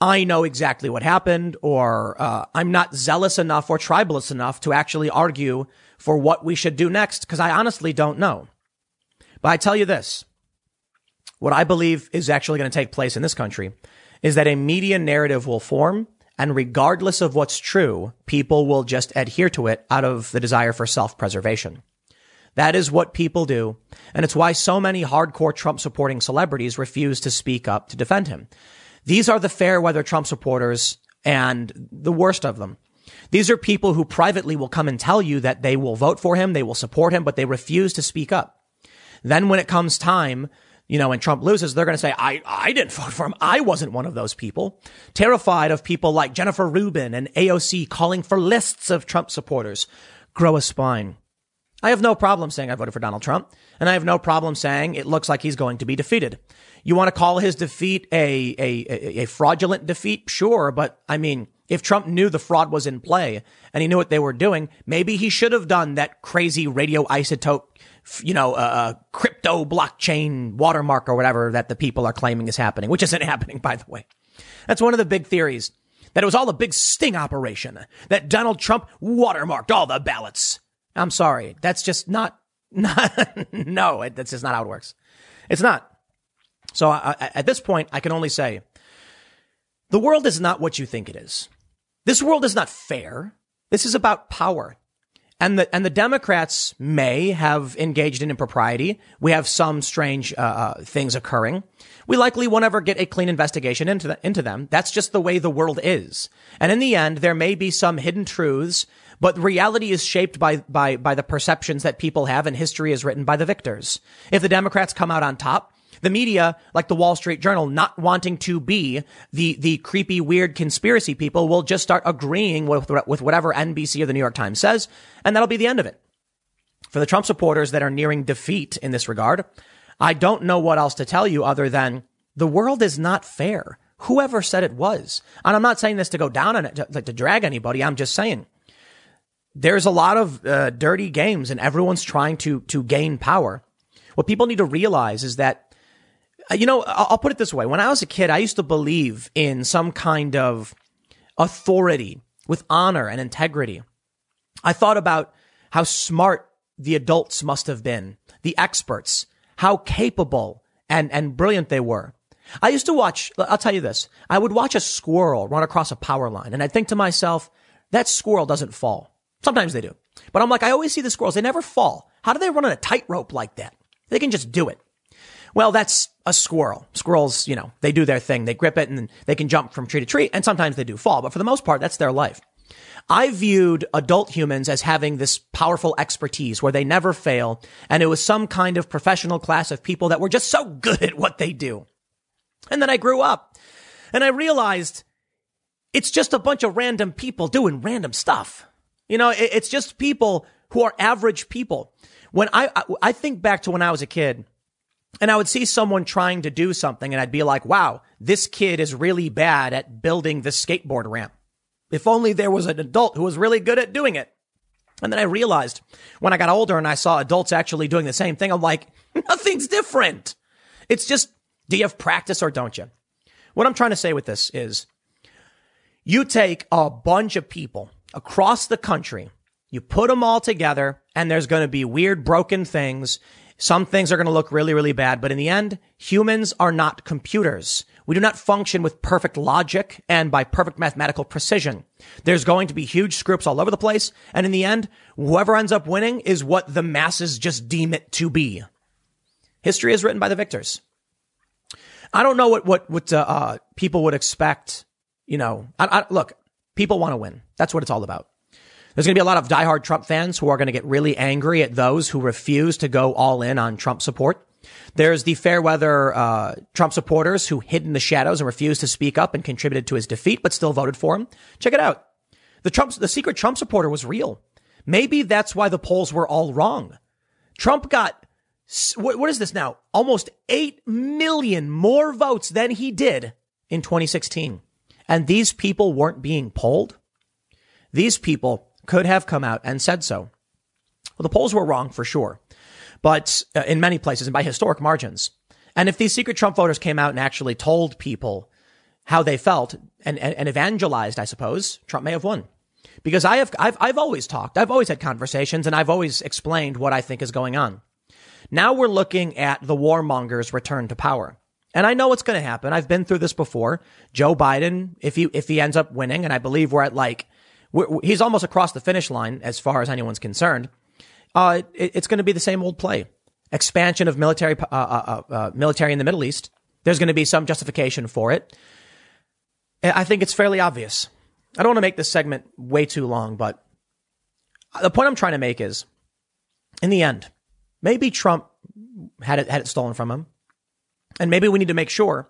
I know exactly what happened, or I'm not zealous enough or tribalist enough to actually argue for what we should do next, because I honestly don't know. But I tell you this, what I believe is actually going to take place in this country is that a media narrative will form, and regardless of what's true, people will just adhere to it out of the desire for self-preservation. That is what people do, and it's why so many hardcore Trump-supporting celebrities refuse to speak up to defend him. These are the fair-weather Trump supporters, and the worst of them. These are people who privately will come and tell you that they will vote for him, they will support him, but they refuse to speak up. Then when it comes time, you know, when Trump loses, they're going to say, I didn't vote for him. I wasn't one of those people. Terrified of people like Jennifer Rubin and AOC calling for lists of Trump supporters. Grow a spine. I have no problem saying I voted for Donald Trump, and I have no problem saying it looks like he's going to be defeated. You want to call his defeat a fraudulent defeat? Sure, but I mean, if Trump knew the fraud was in play and he knew what they were doing, maybe he should have done that crazy radioisotope, you know, crypto blockchain watermark or whatever that the people are claiming is happening, which isn't happening, by the way. That's one of the big theories, that it was all a big sting operation, that Donald Trump watermarked all the ballots. I'm sorry. That's just not no, that's just not how it works. It's not. So at this point, I can only say the world is not what you think it is. This world is not fair. This is about power. And the Democrats may have engaged in impropriety. We have some strange things occurring. We likely won't ever get a clean investigation into them. That's just the way the world is. And in the end, there may be some hidden truths, but reality is shaped by the perceptions that people have, and history is written by the victors. If the Democrats come out on top, the media, like the Wall Street Journal, not wanting to be the creepy, weird conspiracy people, will just start agreeing with whatever NBC or the New York Times says, and that'll be the end of it. For the Trump supporters that are nearing defeat in this regard, I don't know what else to tell you other than the world is not fair. Whoever said it was. And I'm not saying this to go down on it, to drag anybody. I'm just saying there's a lot of dirty games, and everyone's trying to gain power. What people need to realize is that, you know, I'll put it this way. When I was a kid, I used to believe in some kind of authority with honor and integrity. I thought about how smart the adults must have been, the experts, how capable and brilliant they were. I used to watch, I'll tell you this, I would watch a squirrel run across a power line, and I'd think to myself, that squirrel doesn't fall. Sometimes they do. But I'm like, I always see the squirrels. They never fall. How do they run on a tightrope like that? They can just do it. Well, that's a squirrel. Squirrels, you know, they do their thing. They grip it and they can jump from tree to tree, and sometimes they do fall. But for the most part, that's their life. I viewed adult humans as having this powerful expertise where they never fail, and it was some kind of professional class of people that were just so good at what they do. And then I grew up and I realized it's just a bunch of random people doing random stuff. You know, it's just people who are average people. When I think back to when I was a kid, and I would see someone trying to do something, and I'd be like, wow, this kid is really bad at building the skateboard ramp. If only there was an adult who was really good at doing it. And then I realized when I got older and I saw adults actually doing the same thing, I'm like, nothing's different. It's just, do you have practice or don't you? What I'm trying to say with this is you take a bunch of people across the country, you put them all together, and there's going to be weird, broken things. Some things are going to look really, really bad. But in the end, humans are not computers. We do not function with perfect logic and by perfect mathematical precision. There's going to be huge screw-ups all over the place. And in the end, whoever ends up winning is what the masses just deem it to be. History is written by the victors. I don't know what people would expect. You know, look, People want to win. That's what it's all about. There's going to be a lot of diehard Trump fans who are going to get really angry at those who refuse to go all in on Trump support. There's the fair weather Trump supporters who hid in the shadows and refused to speak up and contributed to his defeat, but still voted for him. Check it out. The secret Trump supporter was real. Maybe that's why the polls were all wrong. Trump got, what is this now? Almost 8 million more votes than he did in 2016. And these people weren't being polled. These people could have come out and said so. Well, the polls were wrong for sure, but in many places and by historic margins. And if these secret Trump voters came out and actually told people how they felt and evangelized, I suppose, Trump may have won. Because I've always talked, I've always had conversations, and I've always explained what I think is going on. Now we're looking at the warmongers' return to power. And I know what's going to happen. I've been through this before. Joe Biden, if he ends up winning, and I believe we're at he's almost across the finish line as far as anyone's concerned. It's going to be the same old play. Expansion of military in the Middle East. There's going to be some justification for it. I think it's fairly obvious. I don't want to make this segment way too long, but the point I'm trying to make is, in the end, maybe Trump had it stolen from him. And maybe we need to make sure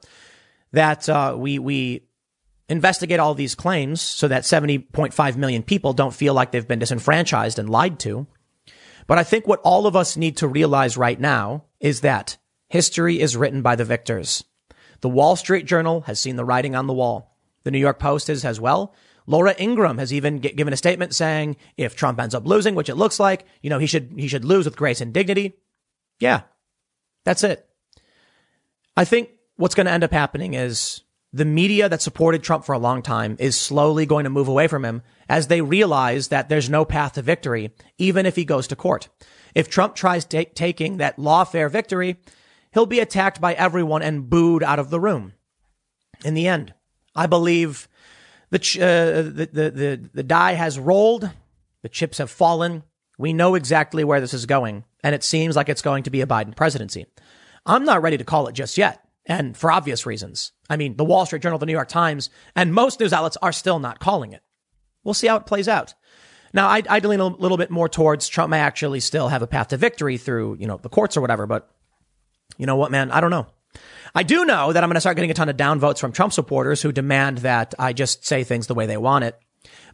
that we investigate all these claims so that 70.5 million people don't feel like they've been disenfranchised and lied to. But I think what all of us need to realize right now is that history is written by the victors. The Wall Street Journal has seen the writing on the wall. The New York Post is as well. Laura Ingraham has even given a statement saying if Trump ends up losing, which it looks like, you know, he should lose with grace and dignity. Yeah, that's it. I think what's going to end up happening is the media that supported Trump for a long time is slowly going to move away from him as they realize that there's no path to victory, even if he goes to court. If Trump tries taking that lawfare victory, he'll be attacked by everyone and booed out of the room. In the end, I believe the die has rolled. The chips have fallen. We know exactly where this is going, and it seems like it's going to be a Biden presidency. I'm not ready to call it just yet, and for obvious reasons. I mean, the Wall Street Journal, the New York Times, and most news outlets are still not calling it. We'll see how it plays out. Now, I'd lean a little bit more towards Trump may actually still have a path to victory through, you know, the courts or whatever, but you know what, man? I don't know. I do know that I'm going to start getting a ton of downvotes from Trump supporters who demand that I just say things the way they want it.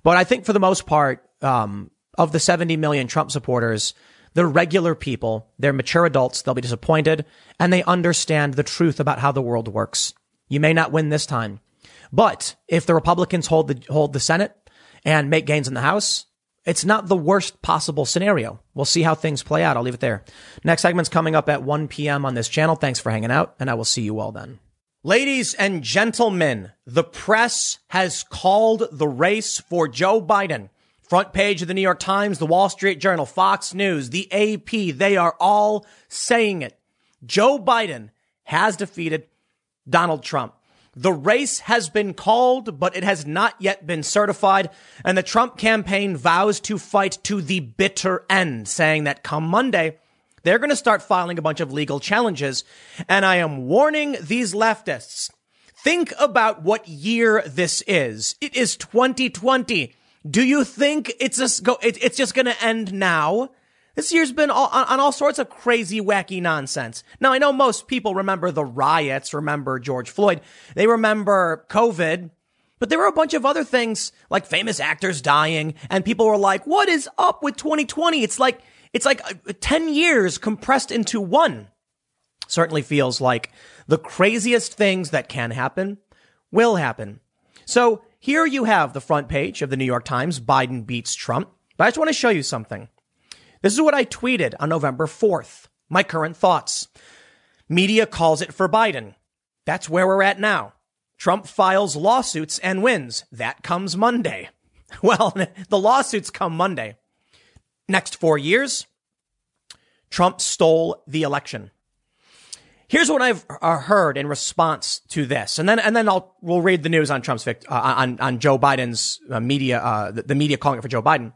But I think for the most part, of the 70 million Trump supporters, they're regular people. They're mature adults. They'll be disappointed, and they understand the truth about how the world works. You may not win this time, but if the Republicans hold the Senate and make gains in the House, it's not the worst possible scenario. We'll see how things play out. I'll leave it there. Next segment's coming up at 1 p.m. on this channel. Thanks for hanging out, and I will see you all then. Ladies and gentlemen, the press has called the race for Joe Biden. Front page of the New York Times, the Wall Street Journal, Fox News, the AP, they are all saying it. Joe Biden has defeated Donald Trump. The race has been called, but it has not yet been certified. And the Trump campaign vows to fight to the bitter end, saying that come Monday, they're going to start filing a bunch of legal challenges. And I am warning these leftists, think about what year this is. It is 2020. Do you think it's just going to end now? This year's been on all sorts of crazy, wacky nonsense. Now, I know most people remember the riots, remember George Floyd. They remember COVID, but there were a bunch of other things like famous actors dying, and people were like, what is up with 2020? It's like 10 years compressed into one. Certainly feels like the craziest things that can happen will happen. So here you have the front page of the New York Times, Biden beats Trump. But I just want to show you something. This is what I tweeted on November 4th, my current thoughts. Media calls it for Biden. That's where we're at now. Trump files lawsuits and wins. That comes Monday. Well, the lawsuits come Monday. Next 4 years, Trump stole the election. Here's what I've heard in response to this, and then we'll read the news on Trump's on Joe Biden's media, the media calling it for Joe Biden.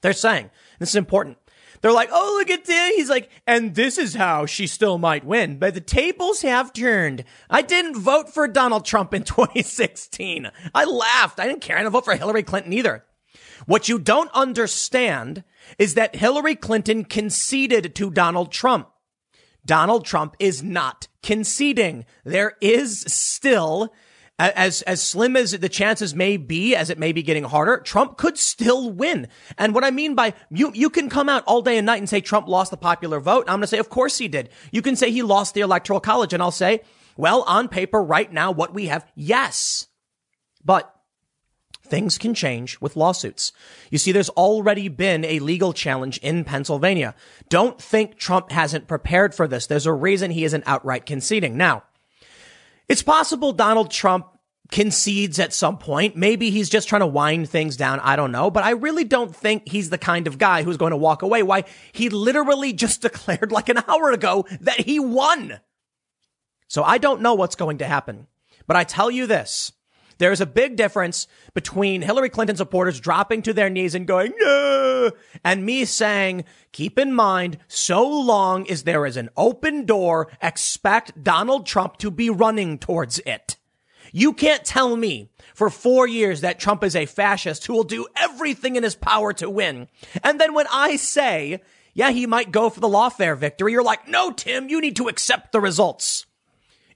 They're saying this is important. They're like, oh, look at this. He's like, and this is how she still might win. But the tables have turned. I didn't vote for Donald Trump in 2016. I laughed. I didn't care. I didn't vote for Hillary Clinton either. What you don't understand is that Hillary Clinton conceded to Donald Trump. Donald Trump is not conceding. There is still, as slim as the chances may be, as it may be getting harder, Trump could still win. And what I mean by you can come out all day and night and say Trump lost the popular vote. I'm going to say, of course he did. You can say he lost the Electoral College. And I'll say, well, on paper right now, what we have, yes. But things can change with lawsuits. You see, there's already been a legal challenge in Pennsylvania. Don't think Trump hasn't prepared for this. There's a reason he isn't outright conceding. Now, it's possible Donald Trump concedes at some point. Maybe he's just trying to wind things down. I don't know. But I really don't think he's the kind of guy who's going to walk away. Why, he literally just declared like an hour ago that he won. So I don't know what's going to happen. But I tell you this. There is a big difference between Hillary Clinton supporters dropping to their knees and going, no, and me saying, keep in mind, so long as there is an open door, expect Donald Trump to be running towards it. You can't tell me for 4 years that Trump is a fascist who will do everything in his power to win. And then when I say, yeah, he might go for the lawfare victory, you're like, no, Tim, you need to accept the results.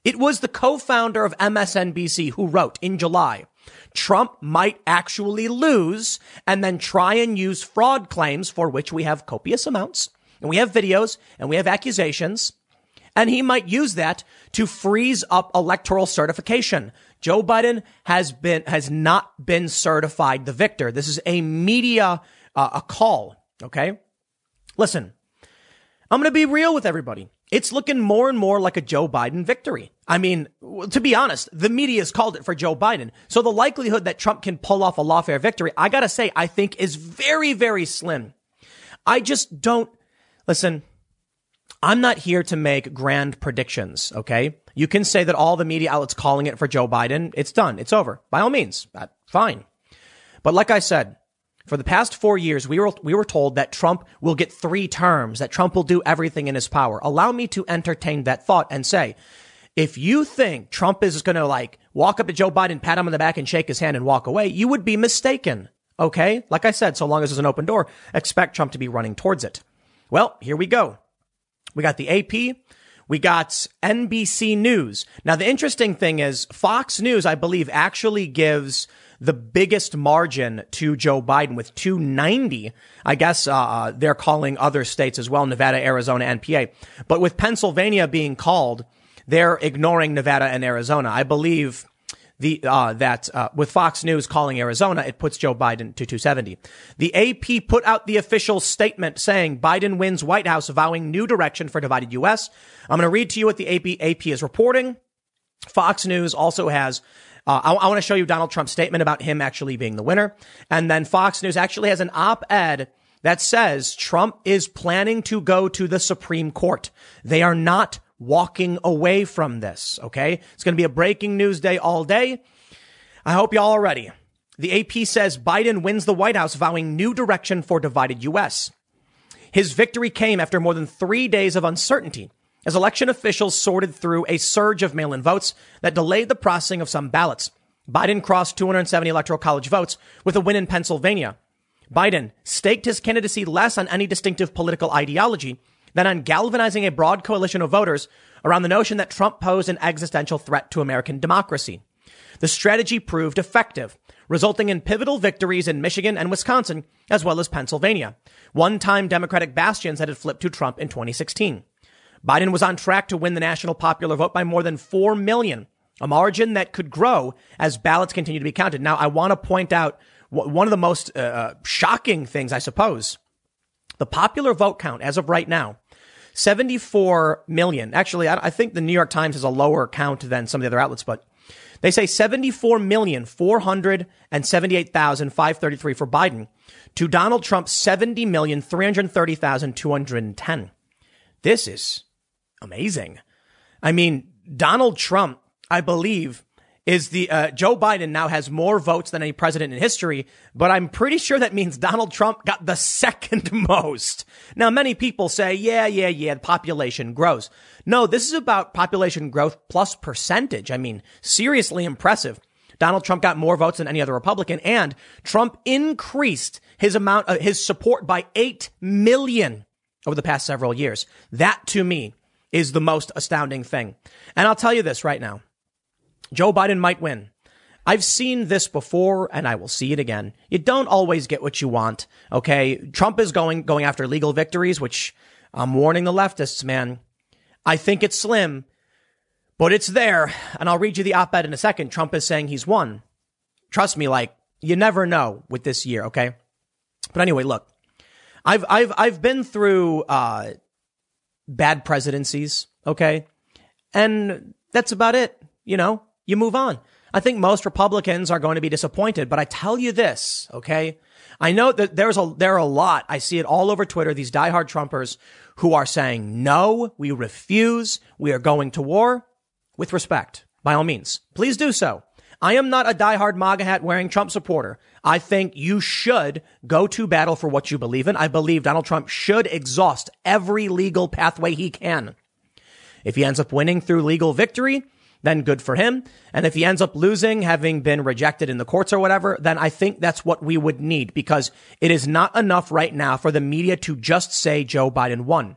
It was the co-founder of MSNBC who wrote in July, Trump might actually lose and then try and use fraud claims for which we have copious amounts and we have videos and we have accusations. And he might use that to freeze up electoral certification. Joe Biden has not been certified the victor. This is a media a call. OK, listen, I'm going to be real with everybody. It's looking more and more like a Joe Biden victory. I mean, to be honest, the media's called it for Joe Biden. So the likelihood that Trump can pull off a lawfare victory, I got to say, I think is very, very slim. I just don't listen. I'm not here to make grand predictions. OK, you can say that all the media outlets calling it for Joe Biden. It's done. It's over. By all means. Fine. But like I said, for the past 4 years, we were told that Trump will get 3 terms, that Trump will do everything in his power. Allow me to entertain that thought and say, if you think Trump is going to like walk up to Joe Biden, pat him on the back and shake his hand and walk away, you would be mistaken. OK, like I said, so long as there's an open door, expect Trump to be running towards it. Well, here we go. We got the AP. We got NBC News. Now, the interesting thing is Fox News, I believe, actually gives the biggest margin to Joe Biden with 290. I guess they're calling other states as well, Nevada, Arizona, and PA. But with Pennsylvania being called, they're ignoring Nevada and Arizona. I believe that with Fox News calling Arizona, it puts Joe Biden to 270. The AP put out the official statement saying Biden wins White House, vowing new direction for divided U.S. I'm going to read to you what the AP is reporting. Fox News also has I want to show you Donald Trump's statement about him actually being the winner. And then Fox News actually has an op-ed that says Trump is planning to go to the Supreme Court. They are not walking away from this. OK, it's going to be a breaking news day all day. I hope y'all are ready. The AP says Biden wins the White House, vowing new direction for divided U.S. His victory came after more than 3 days of uncertainty, as election officials sorted through a surge of mail-in votes that delayed the processing of some ballots. Biden crossed 270 Electoral College votes with a win in Pennsylvania. Biden staked his candidacy less on any distinctive political ideology than on galvanizing a broad coalition of voters around the notion that Trump posed an existential threat to American democracy. The strategy proved effective, resulting in pivotal victories in Michigan and Wisconsin, as well as Pennsylvania, one-time Democratic bastions that had flipped to Trump in 2016. Biden was on track to win the national popular vote by more than 4 million, a margin that could grow as ballots continue to be counted. Now, I want to point out one of the most shocking things, I suppose. The popular vote count as of right now, 74 million. Actually, I think the New York Times has a lower count than some of the other outlets, but they say 74,478,533 for Biden to Donald Trump's 70,330,210. This is amazing. I mean, Donald Trump, I believe, is the Joe Biden now has more votes than any president in history, but I'm pretty sure that means Donald Trump got the second most. Now, many people say, the population grows. No, this is about population growth plus percentage. I mean, seriously impressive. Donald Trump got more votes than any other Republican, and Trump increased his amount of his support by 8 million over the past several years. That, to me, is the most astounding thing. And I'll tell you this right now. Joe Biden might win. I've seen this before, and I will see it again. You don't always get what you want, okay? Trump is going after legal victories, which I'm warning the leftists, man. I think it's slim, but it's there. And I'll read you the op-ed in a second. Trump is saying he's won. Trust me, like, you never know with this year, okay? But anyway, look, I've been through bad presidencies, okay? And that's about it, you know? You move on. I think most Republicans are going to be disappointed, but I tell you this, okay? I know that there are a lot. I see it all over Twitter, these diehard Trumpers who are saying, no, we refuse. We are going to war. With respect, by all means, please do so. I am not a diehard MAGA hat wearing Trump supporter. I think you should go to battle for what you believe in. I believe Donald Trump should exhaust every legal pathway he can. If he ends up winning through legal victory, then good for him. And if he ends up losing, having been rejected in the courts or whatever, then I think that's what we would need, because it is not enough right now for the media to just say Joe Biden won.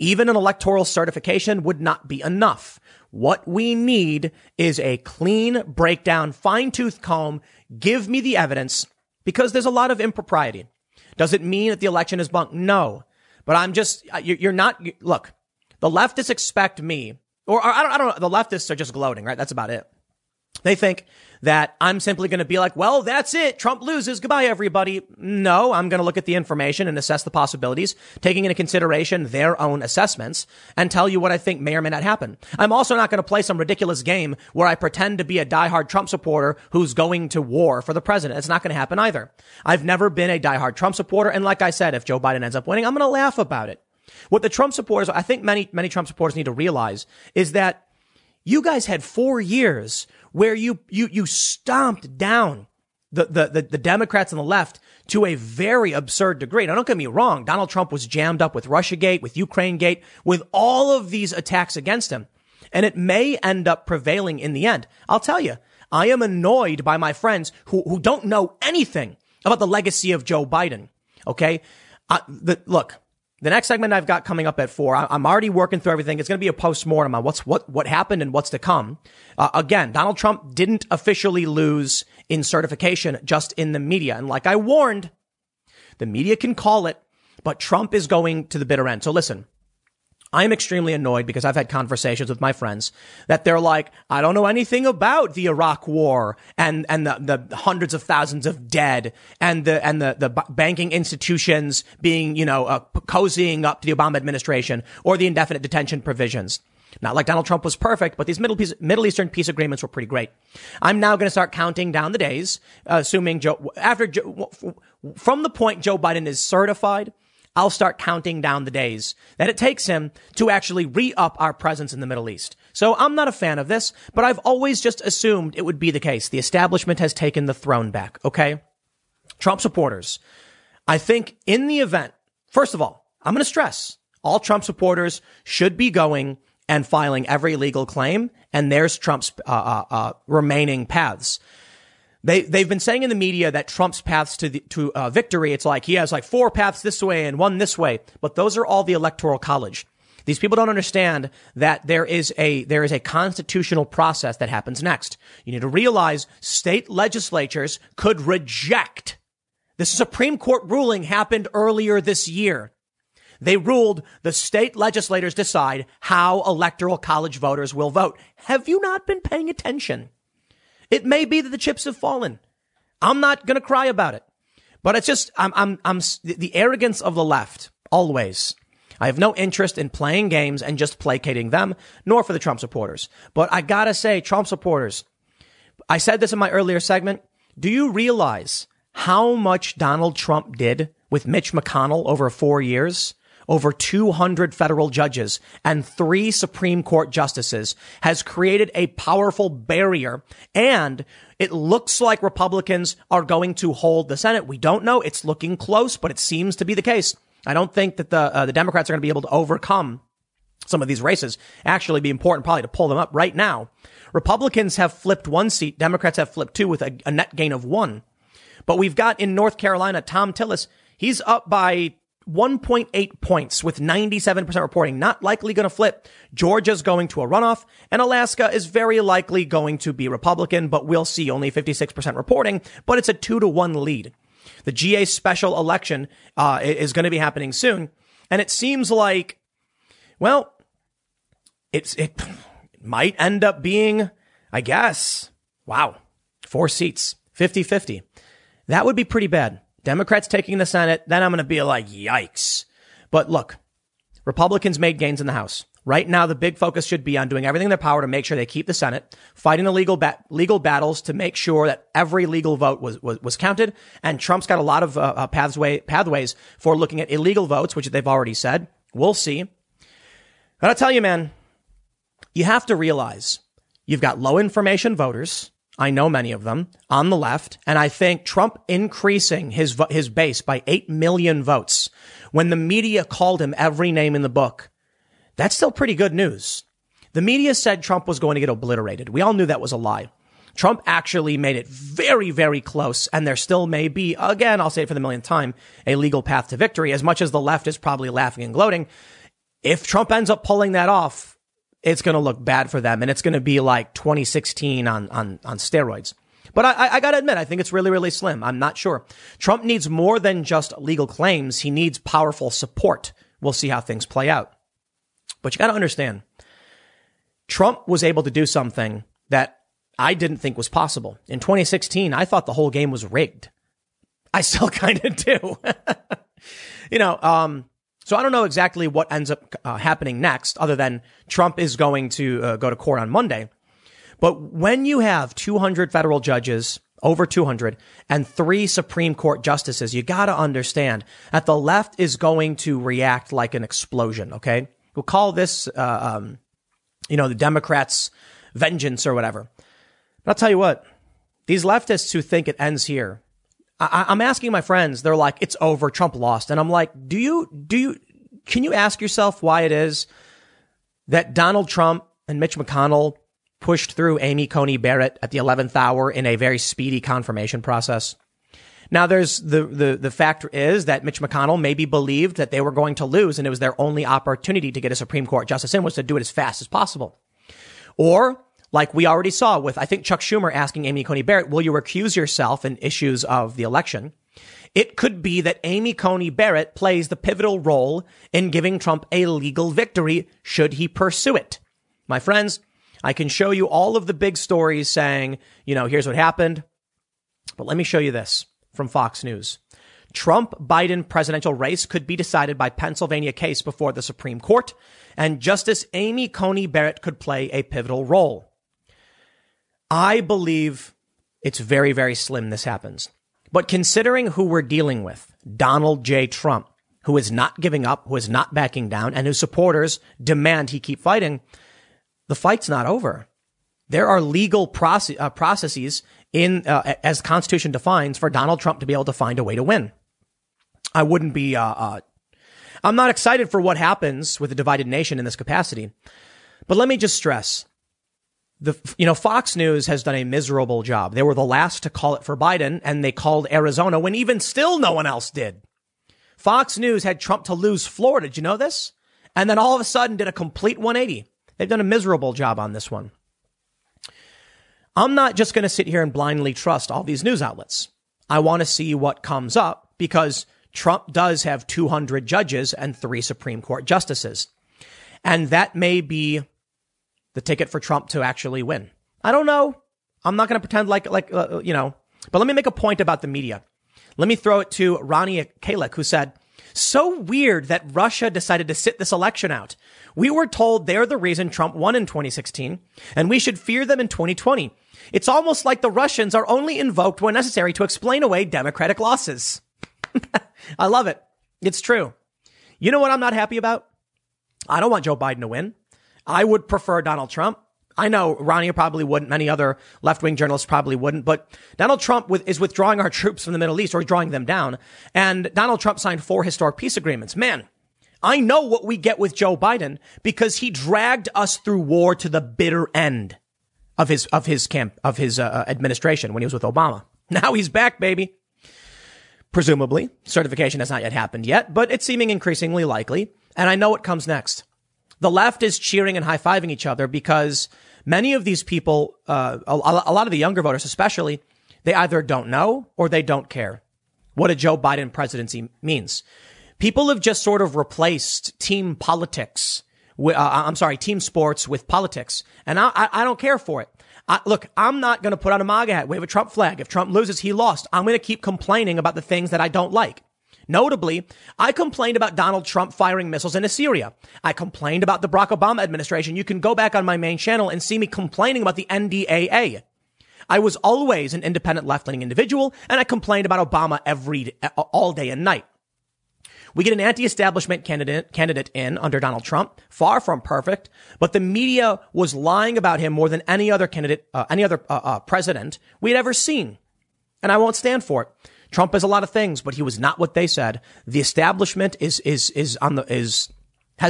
Even an electoral certification would not be enough. What we need is a clean breakdown, fine-tooth comb. Give me the evidence, because there's a lot of impropriety. Does it mean that the election is bunk? No, but I'm just, you're not, look, the leftists expect me. Or I don't know. The leftists are just gloating, right? That's about it. They think that I'm simply going to be like, well, that's it. Trump loses. Goodbye, everybody. No, I'm going to look at the information and assess the possibilities, taking into consideration their own assessments, and tell you what I think may or may not happen. I'm also not going to play some ridiculous game where I pretend to be a diehard Trump supporter who's going to war for the president. It's not going to happen either. I've never been a diehard Trump supporter. And like I said, if Joe Biden ends up winning, I'm going to laugh about it. What the Trump supporters, I think many Trump supporters need to realize is that you guys had 4 years where you stomped down the Democrats and the left to a very absurd degree. Now, don't get me wrong. Donald Trump was jammed up with Russiagate, with Ukrainegate, with all of these attacks against him. And it may end up prevailing in the end. I'll tell you, I am annoyed by my friends who don't know anything about the legacy of Joe Biden. Okay, look. The next segment I've got coming up at 4, I'm already working through everything. It's going to be a postmortem on what happened and what's to come. Again, Donald Trump didn't officially lose in certification, just in the media. And like I warned, the media can call it, but Trump is going to the bitter end. So listen, I'm extremely annoyed because I've had conversations with my friends that they're like, I don't know anything about the Iraq war and the hundreds of thousands of dead and the banking institutions being, you know, cozying up to the Obama administration or the indefinite detention provisions. Not like Donald Trump was perfect, but these Middle Eastern peace agreements were pretty great. I'm now going to start counting down the days, assuming from the point Joe Biden is certified, I'll start counting down the days that it takes him to actually re-up our presence in the Middle East. So I'm not a fan of this, but I've always just assumed it would be the case. The establishment has taken the throne back, okay? Trump supporters, I think in the event, first of all, I'm going to stress all Trump supporters should be going and filing every legal claim, and there's Trump's remaining paths. They've been saying in the media that Trump's paths to victory, it's like he has like 4 paths this way and 1 this way, but those are all the Electoral College. These people don't understand that there is a constitutional process that happens next. You need to realize state legislatures could reject. The Supreme Court ruling happened earlier this year. They ruled the state legislators decide how Electoral College voters will vote. Have you not been paying attention? It may be that the chips have fallen. I'm not going to cry about it, but it's just, I'm the arrogance of the left always. I have no interest in playing games and just placating them, nor for the Trump supporters. But I got to say, Trump supporters, I said this in my earlier segment. Do you realize how much Donald Trump did with Mitch McConnell over 4 years? over 200 federal judges and 3 Supreme Court justices has created a powerful barrier. And it looks like Republicans are going to hold the Senate. We don't know. It's looking close, but it seems to be the case. I don't think that the Democrats are going to be able to overcome some of these races. Actually, it'd be important probably to pull them up right now. Republicans have flipped 1 seat. Democrats have flipped 2 with a net gain of 1. But we've got in North Carolina, Tom Tillis, he's up by 1.8 points with 97% reporting, not likely going to flip. Georgia's going to a runoff, and Alaska is very likely going to be Republican, but we'll see. Only 56% reporting, but it's a 2-1 lead. The GA special election is going to be happening soon, and it seems like, well, it might end up being, I guess, wow, 4 seats, 50-50. That would be pretty bad. Democrats taking the Senate, then I'm going to be like, yikes. But look, Republicans made gains in the House. Right now, the big focus should be on doing everything in their power to make sure they keep the Senate, fighting the legal battles to make sure that every legal vote was counted. And Trump's got a lot of pathways for looking at illegal votes, which they've already said. We'll see. But I'll tell you, man, you have to realize you've got low information voters. I know many of them on the left. And I think Trump increasing his base by 8 million votes when the media called him every name in the book. That's still pretty good news. The media said Trump was going to get obliterated. We all knew that was a lie. Trump actually made it very, very close. And there still may be, again, I'll say it for the millionth time, a legal path to victory, as much as the left is probably laughing and gloating. If Trump ends up pulling that off, it's going to look bad for them, and it's going to be like 2016 on steroids. But I got to admit, I think it's really, really slim. I'm not sure. Trump needs more than just legal claims. He needs powerful support. We'll see how things play out. But you got to understand, Trump was able to do something that I didn't think was possible. In 2016, I thought the whole game was rigged. I still kind of do. So I don't know exactly what ends up happening next, other than Trump is going to go to court on Monday. But when you have 200 federal judges, over 200, and 3 Supreme Court justices, you got to understand that the left is going to react like an explosion. OK, we'll call this, the Democrats' vengeance or whatever. But I'll tell you what, these leftists who think it ends here. I'm asking my friends, they're like, it's over, Trump lost. And I'm like, can you ask yourself why it is that Donald Trump and Mitch McConnell pushed through Amy Coney Barrett at the 11th hour in a very speedy confirmation process? Now, there's the fact is that Mitch McConnell maybe believed that they were going to lose, and it was their only opportunity to get a Supreme Court justice in was to do it as fast as possible. Or, like we already saw with, I think, Chuck Schumer asking Amy Coney Barrett, will you recuse yourself in issues of the election? It could be that Amy Coney Barrett plays the pivotal role in giving Trump a legal victory should he pursue it. My friends, I can show you all of the big stories saying, here's what happened. But let me show you this from Fox News. Trump-Biden presidential race could be decided by Pennsylvania case before the Supreme Court, and Justice Amy Coney Barrett could play a pivotal role. I believe it's very, very slim this happens. But considering who we're dealing with, Donald J. Trump, who is not giving up, who is not backing down, and whose supporters demand he keep fighting, the fight's not over. There are legal processes in, as the Constitution defines, for Donald Trump to be able to find a way to win. I wouldn't be, I'm not excited for what happens with a divided nation in this capacity. But let me just stress, Fox News has done a miserable job. They were the last to call it for Biden, and they called Arizona when even still no one else did. Fox News had Trump to lose Florida. Did you know this? And then all of a sudden did a complete 180. They've done a miserable job on this one. I'm not just going to sit here and blindly trust all these news outlets. I want to see what comes up, because Trump does have 200 judges and 3 Supreme Court justices. And that may be the ticket for Trump to actually win. I don't know. I'm not going to pretend like. But let me make a point about the media. Let me throw it to Ronnie Kalick, who said, so weird that Russia decided to sit this election out. We were told they're the reason Trump won in 2016, and we should fear them in 2020. It's almost like the Russians are only invoked when necessary to explain away Democratic losses. I love it. It's true. You know what I'm not happy about? I don't want Joe Biden to win. I would prefer Donald Trump. I know Ronnie probably wouldn't. Many other left-wing journalists probably wouldn't. But Donald Trump is withdrawing our troops from the Middle East or drawing them down. And Donald Trump signed 4 historic peace agreements. Man, I know what we get with Joe Biden because he dragged us through war to the bitter end of his administration when he was with Obama. Now he's back, baby. Presumably, certification has not yet happened yet, but it's seeming increasingly likely. And I know what comes next. The left is cheering and high-fiving each other because many of these people, a lot of the younger voters especially, they either don't know or they don't care what a Joe Biden presidency means. People have just sort of replaced team politics. Team sports with politics. And I don't care for it. Look, I'm not going to put on a MAGA hat, wave a Trump flag. If Trump loses, he lost. I'm going to keep complaining about the things that I don't like. Notably, I complained about Donald Trump firing missiles into Syria. I complained about the Barack Obama administration. You can go back on my main channel and see me complaining about the NDAA. I was always an independent left-leaning individual, and I complained about Obama all day and night. We get an anti-establishment candidate in under Donald Trump, far from perfect, but the media was lying about him more than any other candidate, president we had ever seen. And I won't stand for it. Trump is a lot of things, but he was not what they said. The establishment has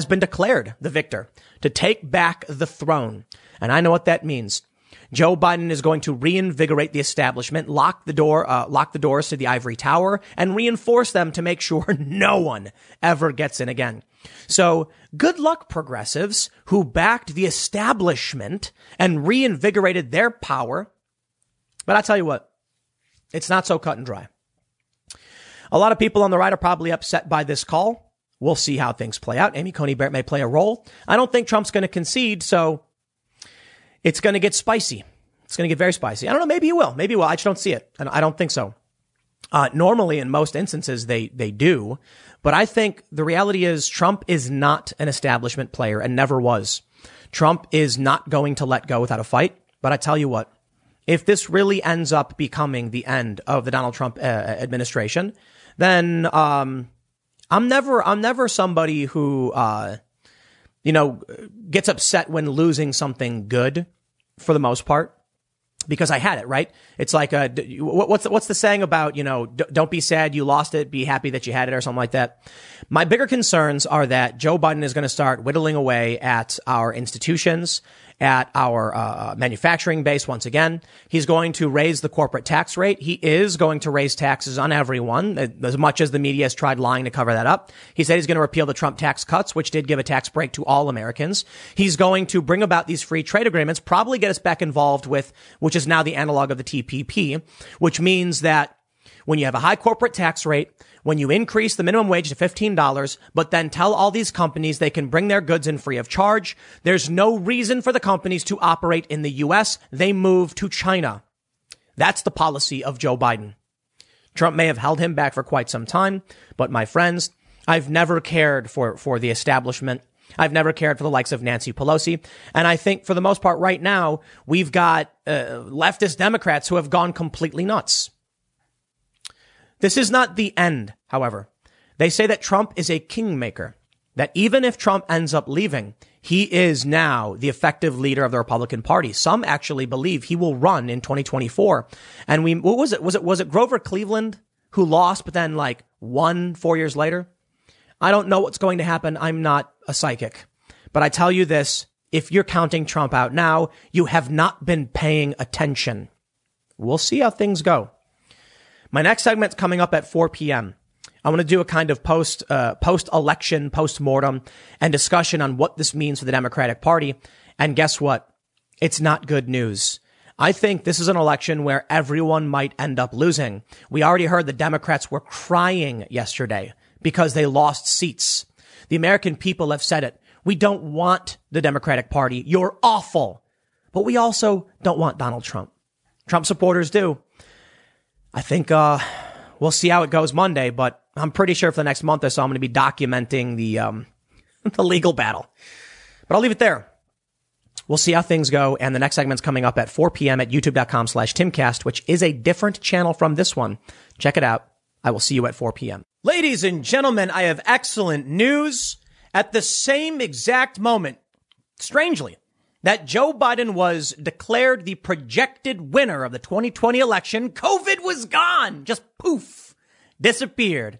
been declared the victor to take back the throne. And I know what that means. Joe Biden is going to reinvigorate the establishment, lock the doors to the ivory tower, and reinforce them to make sure no one ever gets in again. So good luck, progressives who backed the establishment and reinvigorated their power. But I tell you what, it's not so cut and dry. A lot of people on the right are probably upset by this call. We'll see how things play out. Amy Coney Barrett may play a role. I don't think Trump's going to concede, so it's going to get spicy. It's going to get very spicy. I don't know. Maybe he will. Maybe he will. I just don't see it. And I don't think so. Normally, in most instances, they do. But I think the reality is Trump is not an establishment player and never was. Trump is not going to let go without a fight. But I tell you what, if this really ends up becoming the end of the Donald Trump administration, then I'm never somebody who gets upset when losing something good, for the most part, because I had it, right? It's like, what's the saying about, don't be sad you lost it, be happy that you had it, or something like that. My bigger concerns are that Joe Biden is going to start whittling away at our institutions, at our manufacturing base once again. He's going to raise the corporate tax rate. He is going to raise taxes on everyone, as much as the media has tried lying to cover that up. He said he's going to repeal the Trump tax cuts, which did give a tax break to all Americans. He's going to bring about these free trade agreements, probably get us back involved with, which is now the analog of the TPP, which means that when you have a high corporate tax rate, when you increase the minimum wage to $15, but then tell all these companies they can bring their goods in free of charge, there's no reason for the companies to operate in the U.S. They move to China. That's the policy of Joe Biden. Trump may have held him back for quite some time, but my friends, I've never cared for the establishment. I've never cared for the likes of Nancy Pelosi. And I think for the most part right now, we've got leftist Democrats who have gone completely nuts. This is not the end, however. They say that Trump is a kingmaker, that even if Trump ends up leaving, he is now the effective leader of the Republican Party. Some actually believe he will run in 2024. And what was it? Was it Grover Cleveland who lost, but then won 4 years later? I don't know what's going to happen. I'm not a psychic, but I tell you this. If you're counting Trump out now, you have not been paying attention. We'll see how things go. My next segment's coming up at 4 p.m. I want to do a kind of post-election, post-mortem, and discussion on what this means for the Democratic Party. And guess what? It's not good news. I think this is an election where everyone might end up losing. We already heard the Democrats were crying yesterday because they lost seats. The American people have said it. We don't want the Democratic Party. You're awful. But we also don't want Donald Trump. Trump supporters do. I think we'll see how it goes Monday, but I'm pretty sure for the next month or so, I'm going to be documenting the legal battle. But I'll leave it there. We'll see how things go. And the next segment's coming up at 4 p.m. at youtube.com/Timcast, which is a different channel from this one. Check it out. I will see you at 4 p.m. Ladies and gentlemen, I have excellent news. At the same exact moment, strangely, that Joe Biden was declared the projected winner of the 2020 election, COVID was gone, just poof, disappeared.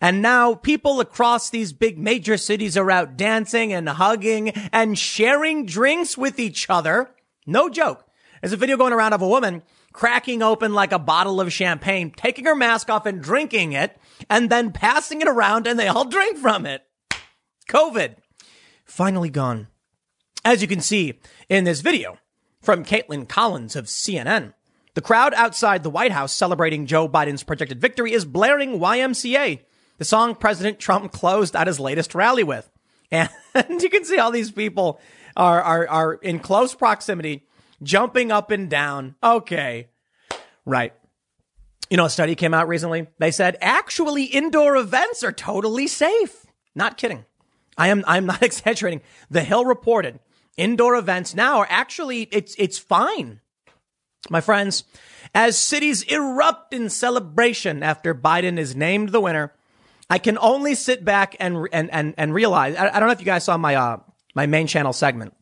And now people across these big major cities are out dancing and hugging and sharing drinks with each other. No joke. There's a video going around of a woman cracking open like a bottle of champagne, taking her mask off and drinking it, and then passing it around, and they all drink from it. COVID, finally gone. As you can see in this video from Caitlin Collins of CNN, the crowd outside the White House celebrating Joe Biden's projected victory is blaring YMCA, the song President Trump closed out his latest rally with. And you can see all these people are in close proximity, jumping up and down. Okay. Right. You know, a study came out recently. They said, actually, indoor events are totally safe. Not kidding. I'm not exaggerating. The Hill reported indoor events now are actually, it's fine. My friends, as cities erupt in celebration after Biden is named the winner, I can only sit back and realize, I don't know if you guys saw my, my main channel segment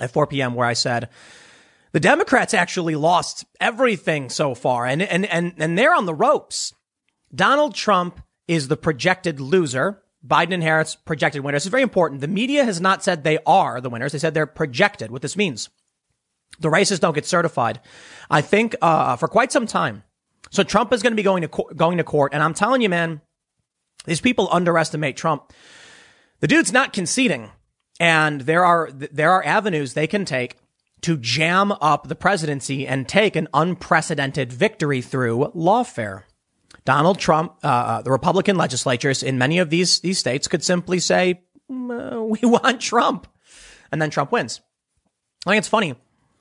at 4 p.m. where I said, the Democrats actually lost everything so far, and they're on the ropes. Donald Trump is the projected loser. Biden and Harris projected winners. It's very important. The media has not said they are the winners. They said they're projected. What this means, the races don't get certified, I think, for quite some time. So Trump is going to be going to court. And I'm telling you, man, these people underestimate Trump. The dude's not conceding. And there are avenues they can take to jam up the presidency and take an unprecedented victory through lawfare. Donald Trump, the Republican legislatures in many of these states could simply say, we want Trump. And then Trump wins. I think it's funny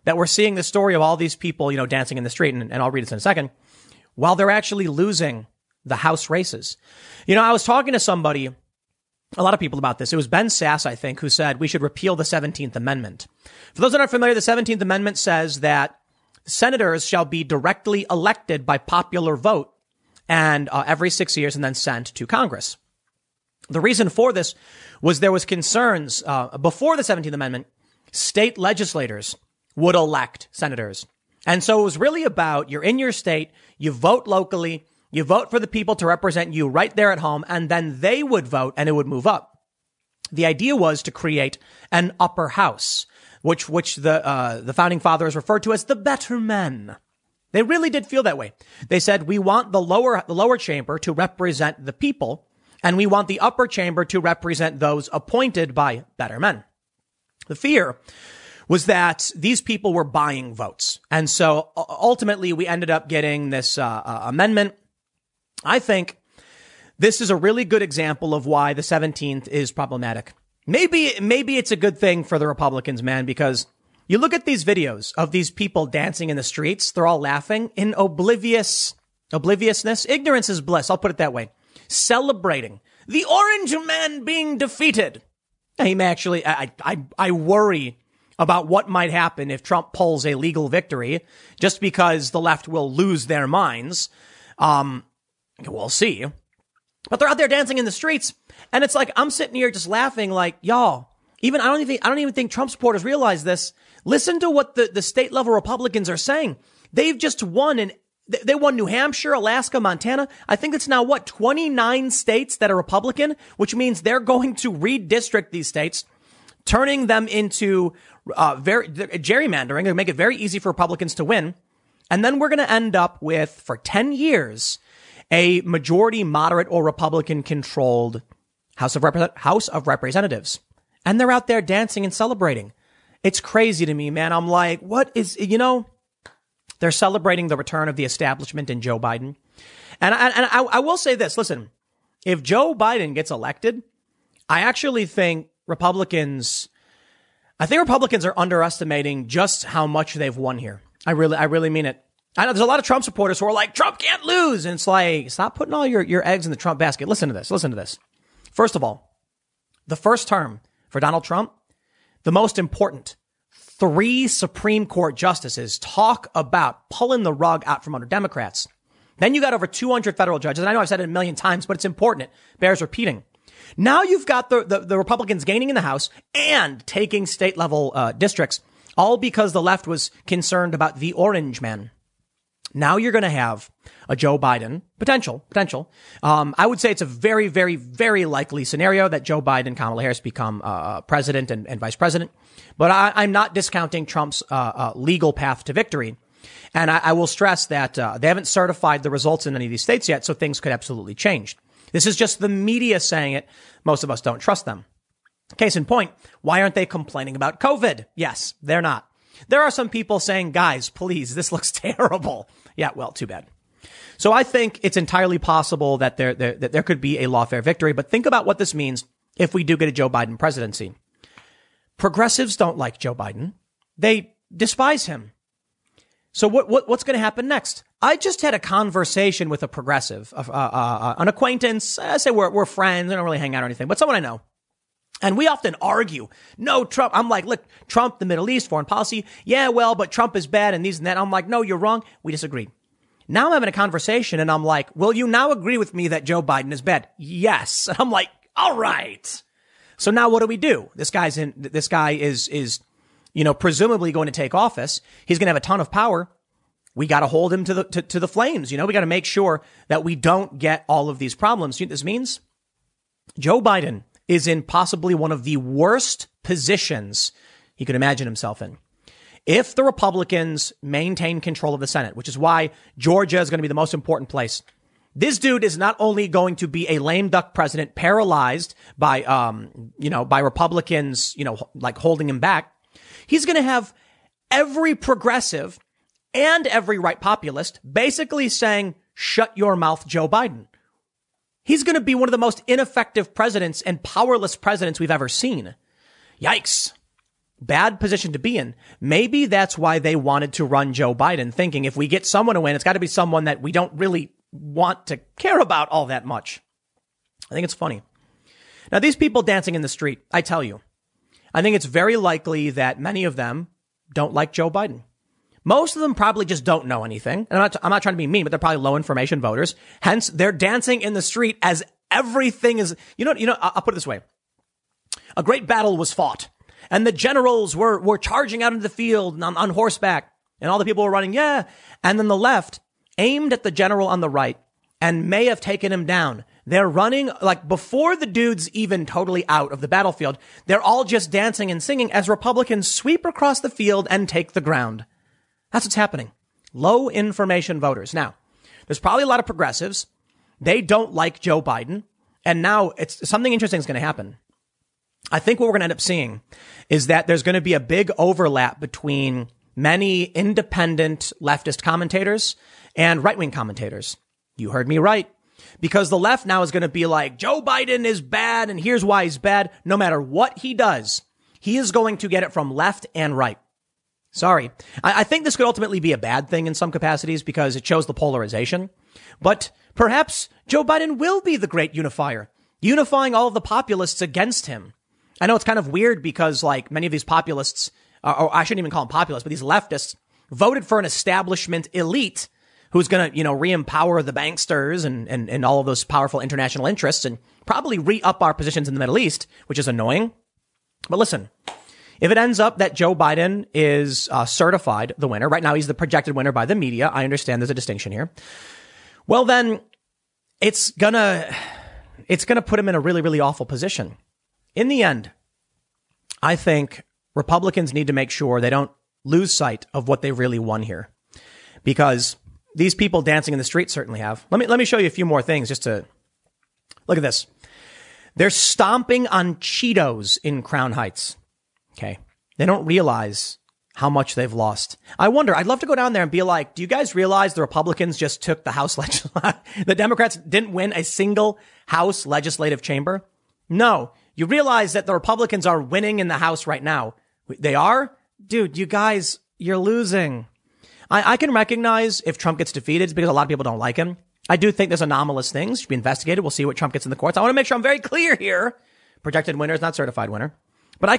that we're seeing the story of all these people, you know, dancing in the street, and I'll read this in a second, while they're actually losing the House races. You know, I was talking to somebody, a lot of people, about this. It was Ben Sasse, I think, who said we should repeal the 17th Amendment. For those that aren't familiar, the 17th Amendment says that senators shall be directly elected by popular vote and every 6 years and then sent to Congress. The reason for this was there was concerns before the 17th Amendment, state legislators would elect senators. And so it was really about, you're in your state, you vote locally, you vote for the people to represent you right there at home, and then they would vote and it would move up. The idea was to create an upper house, which the founding fathers referred to as the better men. They really did feel that way. They said, we want the lower chamber to represent the people, and we want the upper chamber to represent those appointed by better men. The fear was that these people were buying votes. And so ultimately we ended up getting this amendment. I think this is a really good example of why the 17th is problematic. Maybe it's a good thing for the Republicans, man, because you look at these videos of these people dancing in the streets. They're all laughing in obliviousness. Ignorance is bliss. I'll put it that way. Celebrating the orange man being defeated. I'm actually, I worry about what might happen if Trump pulls a legal victory, just because the left will lose their minds. We'll see. But they're out there dancing in the streets. And it's like, I'm sitting here just laughing like, y'all, I don't even think Trump supporters realize this. Listen to what the state level Republicans are saying. They've just won, and they won New Hampshire, Alaska, Montana. I think it's now 29 states that are Republican, which means they're going to redistrict these states, turning them into, gerrymandering. They make it very easy for Republicans to win. And then we're going to end up with, for 10 years, a majority moderate or Republican controlled House of Representatives. And they're out there dancing and celebrating. It's crazy to me, man. I'm like, what is, you know, they're celebrating the return of the establishment in Joe Biden. And I will say this. Listen, if Joe Biden gets elected, I actually think Republicans are underestimating just how much they've won here. I really mean it. I know there's a lot of Trump supporters who are like, Trump can't lose. And it's like, stop putting all your eggs in the Trump basket. Listen to this. First of all, the first term for Donald Trump, the most important, 3 Supreme Court justices. Talk about pulling the rug out from under Democrats. Then you got over 200 federal judges. And I know I've said it a million times, but it's important. It bears repeating. Now you've got the Republicans gaining in the House and taking state level districts, all because the left was concerned about the orange man. Now you're going to have a Joe Biden potential. I would say it's a very, very, very likely scenario that Joe Biden, Kamala Harris become president and vice president. But I'm not discounting Trump's legal path to victory. And I will stress that they haven't certified the results in any of these states yet, so things could absolutely change. This is just the media saying it. Most of us don't trust them. Case in point, why aren't they complaining about COVID? Yes, they're not. There are some people saying, guys, please, this looks terrible. Yeah, well, too bad. So I think it's entirely possible that there could be a lawfare victory. But think about what this means if we do get a Joe Biden presidency. Progressives don't like Joe Biden. They despise him. So what's going to happen next? I just had a conversation with a progressive, an acquaintance. I say we're friends. I don't really hang out or anything, but someone I know. And we often argue, no, Trump. I'm like, look, Trump, the Middle East, foreign policy. Yeah, well, but Trump is bad and these and that. I'm like, no, you're wrong. We disagree. Now I'm having a conversation and I'm like, will you now agree with me that Joe Biden is bad? Yes. And I'm like, all right. So now what do we do? This guy is, you know, presumably going to take office. He's going to have a ton of power. We got to hold him to the flames. You know, we got to make sure that we don't get all of these problems. You know what this means? Joe Biden is in possibly one of the worst positions he could imagine himself in if the Republicans maintain control of the Senate, which is why Georgia is going to be the most important place. This dude is not only going to be a lame duck president paralyzed by, by Republicans, you know, like holding him back. He's going to have every progressive and every right populist basically saying, shut your mouth, Joe Biden. He's going to be one of the most ineffective presidents and powerless presidents we've ever seen. Yikes. Bad position to be in. Maybe that's why they wanted to run Joe Biden, thinking if we get someone to win, it's got to be someone that we don't really want to care about all that much. I think it's funny. Now, these people dancing in the street, I tell you, I think it's very likely that many of them don't like Joe Biden. Most of them probably just don't know anything. And I'm not trying to be mean, but they're probably low information voters. Hence, they're dancing in the street as everything is. You know, I'll put it this way. A great battle was fought and the generals were charging out into the field on horseback and all the people were running. Yeah. And then the left aimed at the general on the right and may have taken him down. They're running like before the dude's even totally out of the battlefield. They're all just dancing and singing as Republicans sweep across the field and take the ground. That's what's happening. Low information voters. Now, there's probably a lot of progressives. They don't like Joe Biden. And now it's something interesting is going to happen. I think what we're going to end up seeing is that there's going to be a big overlap between many independent leftist commentators and right wing commentators. You heard me right. Because the left now is going to be like, Joe Biden is bad. And here's why he's bad. No matter what he does, he is going to get it from left and right. Sorry. I think this could ultimately be a bad thing in some capacities because it shows the polarization. But perhaps Joe Biden will be the great unifier, unifying all of the populists against him. I know it's kind of weird because like many of these populists, or I shouldn't even call them populists, but these leftists voted for an establishment elite who's going to, you know, re-empower the banksters and all of those powerful international interests and probably re-up our positions in the Middle East, which is annoying. But listen. If it ends up that Joe Biden is certified the winner, right now he's the projected winner by the media. I understand there's a distinction here. Well, then it's gonna put him in a really, really awful position. In the end, I think Republicans need to make sure they don't lose sight of what they really won here, because these people dancing in the street certainly have. Let me show you a few more things just to look at this. They're stomping on Cheetos in Crown Heights. Okay. They don't realize how much they've lost. I wonder, I'd love to go down there and be like, do you guys realize the Republicans just took the House legislative? The Democrats didn't win a single House legislative chamber. No, you realize that the Republicans are winning in the House right now. They are? Dude, you guys, you're losing. I can recognize if Trump gets defeated because a lot of people don't like him. I do think there's anomalous things should be investigated. We'll see what Trump gets in the courts. I want to make sure I'm very clear here. Projected winner is not certified winner. But I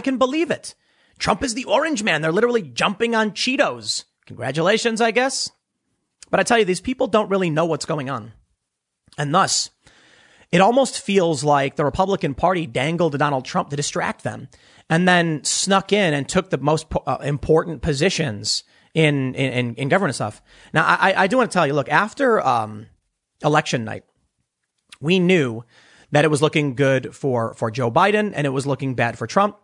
can believe it. Trump is the orange man. They're literally jumping on Cheetos. Congratulations, I guess. But I tell you, these people don't really know what's going on. And thus, it almost feels like the Republican Party dangled to Donald Trump to distract them and then snuck in and took the most important positions in government stuff. Now, I do want to tell you, look, after election night, we knew that it was looking good for Joe Biden and it was looking bad for Trump.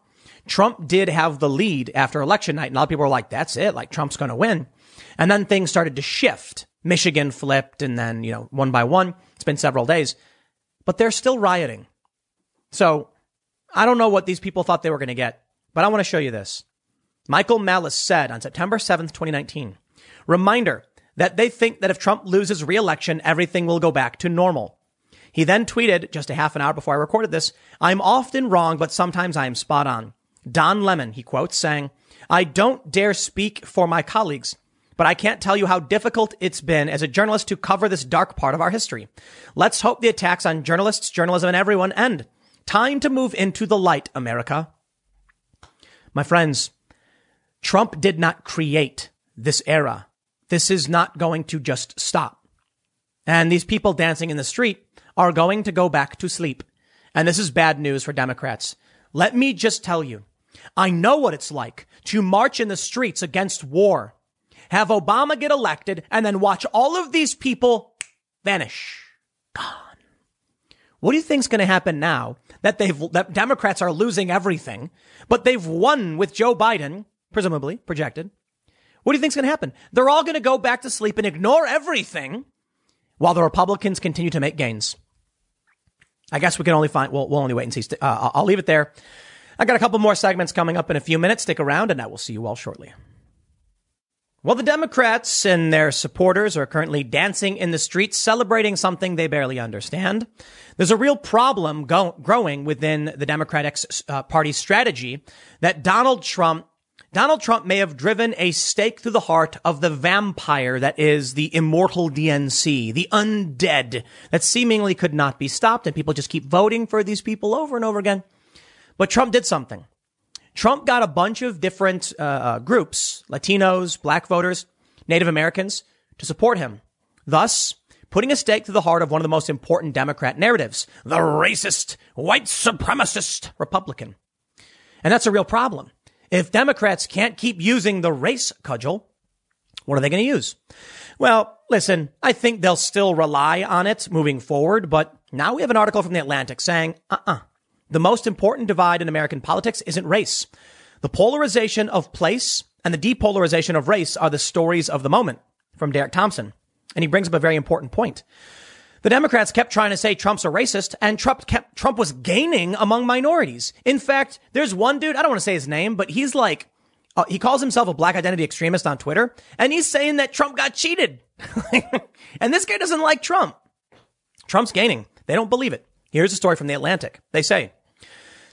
Trump did have the lead after election night, and a lot of people were like, that's it, like Trump's going to win. And then things started to shift. Michigan flipped, and then, you know, one by one, it's been several days, but they're still rioting. So I don't know what these people thought they were going to get, but I want to show you this. Michael Malice said on September 7th, 2019, reminder that they think that if Trump loses re-election, everything will go back to normal. He then tweeted just a half an hour before I recorded this, I'm often wrong, but sometimes I am spot on. Don Lemon, he quotes, saying, I don't dare speak for my colleagues, but I can't tell you how difficult it's been as a journalist to cover this dark part of our history. Let's hope the attacks on journalists, journalism, and everyone end. Time to move into the light, America. My friends, Trump did not create this era. This is not going to just stop. And these people dancing in the street are going to go back to sleep. And this is bad news for Democrats. Let me just tell you, I know what it's like to march in the streets against war, have Obama get elected, and then watch all of these people vanish. Gone. What do you think's going to happen now that that Democrats are losing everything, but they've won with Joe Biden, presumably projected? What do you think's going to happen? They're all going to go back to sleep and ignore everything while the Republicans continue to make gains. I guess we can only find, we'll only wait and see. I'll leave it there. I got a couple more segments coming up in a few minutes. Stick around, and I will see you all shortly. Well, the Democrats and their supporters are currently dancing in the streets, celebrating something they barely understand. There's a real problem growing within the Democratic Party's strategy that Donald Trump may have driven a stake through the heart of the vampire that is the immortal DNC, the undead that seemingly could not be stopped. And people just keep voting for these people over and over again. But Trump did something. Trump got a bunch of different groups, Latinos, black voters, Native Americans, to support him, thus putting a stake through the heart of one of the most important Democrat narratives, the racist, white supremacist Republican. And that's a real problem. If Democrats can't keep using the race cudgel, what are they going to use? Well, listen, I think they'll still rely on it moving forward, but now we have an article from The Atlantic saying, the most important divide in American politics isn't race. The polarization of place and the depolarization of race are the stories of the moment, from Derek Thompson. And he brings up a very important point. The Democrats kept trying to say Trump's a racist, and Trump was gaining among minorities. In fact, there's one dude, I don't want to say his name, but he's like, he calls himself a black identity extremist on Twitter, and he's saying that Trump got cheated. And this guy doesn't like Trump. Trump's gaining. They don't believe it. Here's a story from The Atlantic. They say,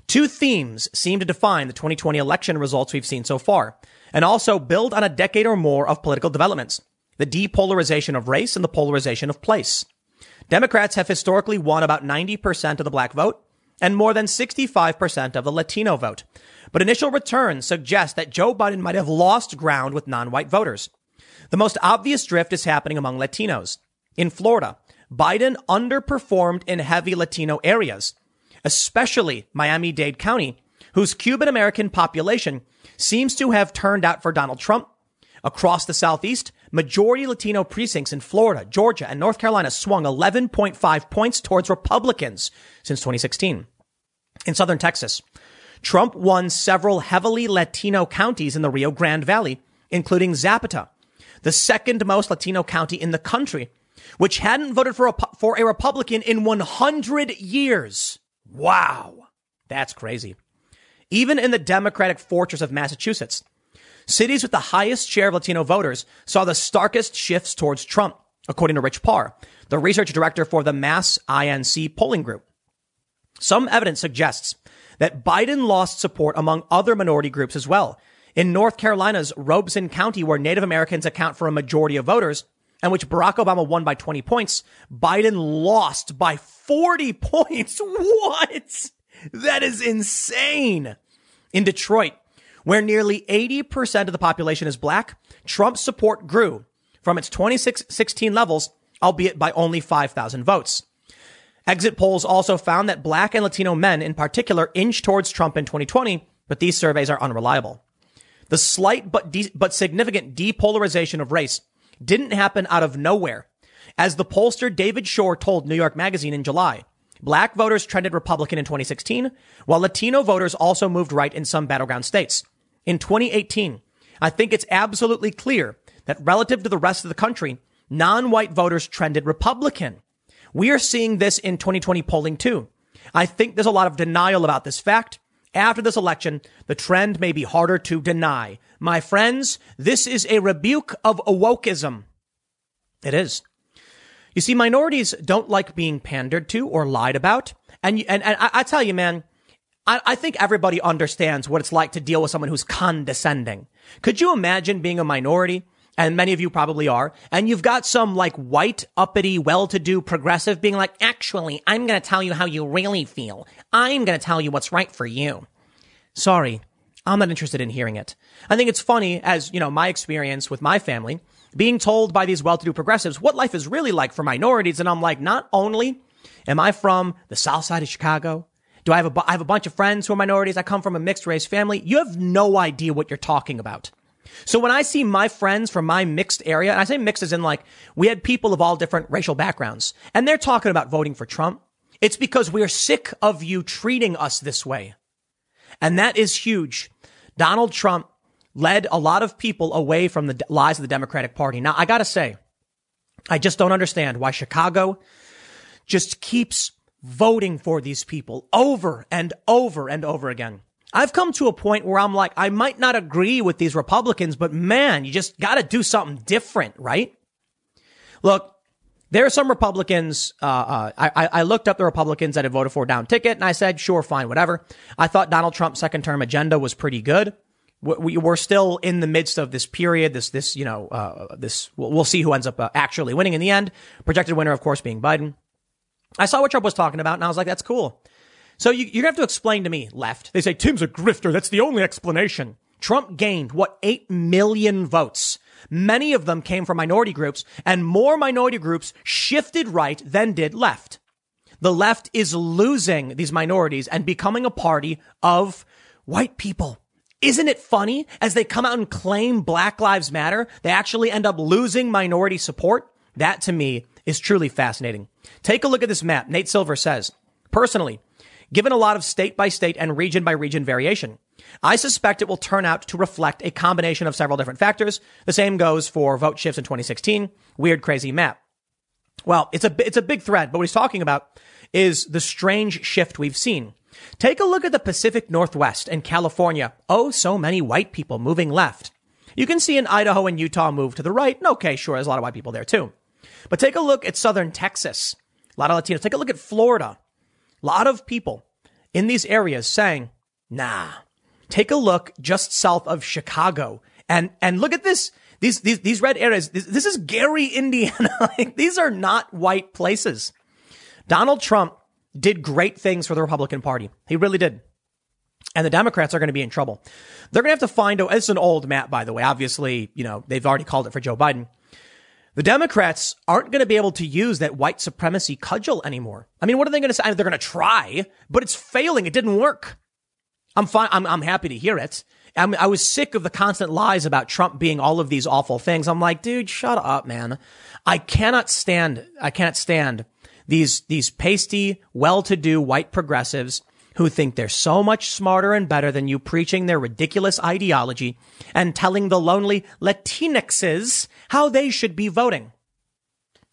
two themes seem to define the 2020 election results we've seen so far, and also build on a decade or more of political developments, the depolarization of race and the polarization of place. Democrats have historically won about 90% of the black vote and more than 65% of the Latino vote. But initial returns suggest that Joe Biden might have lost ground with non-white voters. The most obvious drift is happening among Latinos. In Florida, Biden underperformed in heavy Latino areas, especially Miami-Dade County, whose Cuban-American population seems to have turned out for Donald Trump. Across the Southeast, majority Latino precincts in Florida, Georgia, and North Carolina swung 11.5 points towards Republicans since 2016. In southern Texas, Trump won several heavily Latino counties in the Rio Grande Valley, including Zapata, the second most Latino county in the country, which hadn't voted for a Republican in 100 years. Wow, that's crazy. Even in the Democratic fortress of Massachusetts, cities with the highest share of Latino voters saw the starkest shifts towards Trump, according to Rich Parr, the research director for the Mass INC polling group. Some evidence suggests that Biden lost support among other minority groups as well. In North Carolina's Robeson County, where Native Americans account for a majority of voters, and which Barack Obama won by 20 points, Biden lost by 40 points. What? That is insane. In Detroit, where nearly 80% of the population is black, Trump's support grew from its 2016 levels, albeit by only 5,000 votes. Exit polls also found that black and Latino men in particular inched towards Trump in 2020, but these surveys are unreliable. The slight but significant depolarization of race didn't happen out of nowhere. As the pollster David Shore told New York Magazine in July, black voters trended Republican in 2016, while Latino voters also moved right in some battleground states. In 2018, I think it's absolutely clear that relative to the rest of the country, non-white voters trended Republican. We are seeing this in 2020 polling too. I think there's a lot of denial about this fact. After this election, the trend may be harder to deny. My friends, this is a rebuke of wokeism. It is. You see, minorities don't like being pandered to or lied about. And I tell you, man, I think everybody understands what it's like to deal with someone who's condescending. Could you imagine being a minority? And many of you probably are. And you've got some like white, uppity, well-to-do progressive being like, actually, I'm going to tell you how you really feel. I'm going to tell you what's right for you. Sorry, I'm not interested in hearing it. I think it's funny, as you know, my experience with my family, being told by these well-to-do progressives what life is really like for minorities. And I'm like, not only am I from the south side of Chicago, I have a bunch of friends who are minorities. I come from a mixed race family. You have no idea what you're talking about. So when I see my friends from my mixed area, and I say mixed as in like, we had people of all different racial backgrounds, and they're talking about voting for Trump, it's because we are sick of you treating us this way. And that is huge. Donald Trump led a lot of people away from the lies of the Democratic Party. Now, I gotta say, I just don't understand why Chicago just keeps voting for these people over and over and over again. I've come to a point where I'm like, I might not agree with these Republicans, but man, you just got to do something different, right? Look, there are some Republicans. I looked up the Republicans that had voted for down ticket, and I said, sure, fine, whatever. I thought Donald Trump's second term agenda was pretty good. We're still in the midst of this period. We'll see who ends up actually winning in the end. Projected winner, of course, being Biden. I saw what Trump was talking about, and I was like, that's cool. So you're going to have to explain to me, left. They say, Tim's a grifter. That's the only explanation. Trump gained, 8 million votes. Many of them came from minority groups, and more minority groups shifted right than did left. The left is losing these minorities and becoming a party of white people. Isn't it funny? As they come out and claim Black Lives Matter, they actually end up losing minority support. That, to me, is truly fascinating. Take a look at this map. Nate Silver says, personally, given a lot of state by state and region by region variation, I suspect it will turn out to reflect a combination of several different factors. The same goes for vote shifts in 2016. Weird, crazy map. Well, it's a big thread, but what he's talking about is the strange shift we've seen. Take a look at the Pacific Northwest and California. Oh, so many white people moving left. You can see in Idaho and Utah move to the right. And okay, sure, there's a lot of white people there too. But take a look at southern Texas. A lot of Latinos. Take a look at Florida. A lot of people in these areas saying, nah, take a look just south of Chicago and look at this. These red areas. This is Gary, Indiana. These are not white places. Donald Trump did great things for the Republican Party. He really did. And the Democrats are going to be in trouble. They're going to have to find, it's an old map, by the way. Obviously, you know, they've already called it for Joe Biden. The Democrats aren't going to be able to use that white supremacy cudgel anymore. I mean, what are they going to say? I mean, they're going to try, but it's failing. It didn't work. I'm fine. I'm happy to hear it. I was sick of the constant lies about Trump being all of these awful things. I'm like, dude, shut up, man. I cannot stand these pasty, well-to-do white progressives who think they're so much smarter and better than you, preaching their ridiculous ideology and telling the lonely Latinxes how they should be voting.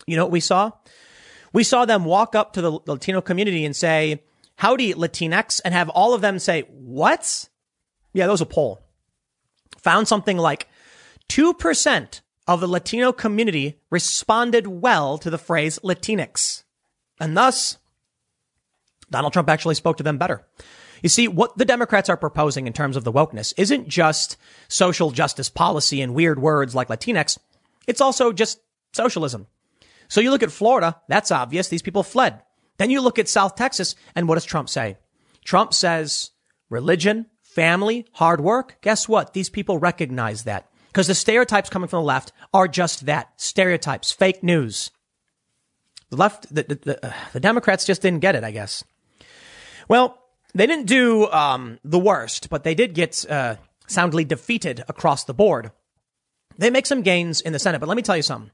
You know what we saw? We saw them walk up to the Latino community and say, howdy, Latinx, and have all of them say, what? Yeah, that was a poll. Found something like 2% of the Latino community responded well to the phrase Latinx. And thus, Donald Trump actually spoke to them better. You see, what the Democrats are proposing in terms of the wokeness isn't just social justice policy and weird words like Latinx. It's also just socialism. So you look at Florida. That's obvious. These people fled. Then you look at South Texas. And what does Trump say? Trump says religion, family, hard work. Guess what? These people recognize that. because the stereotypes coming from the left are just that, stereotypes, fake news. The left, the Democrats just didn't get it, I guess. Well, they didn't do the worst, but they did get soundly defeated across the board. They make some gains in the Senate, but let me tell you something.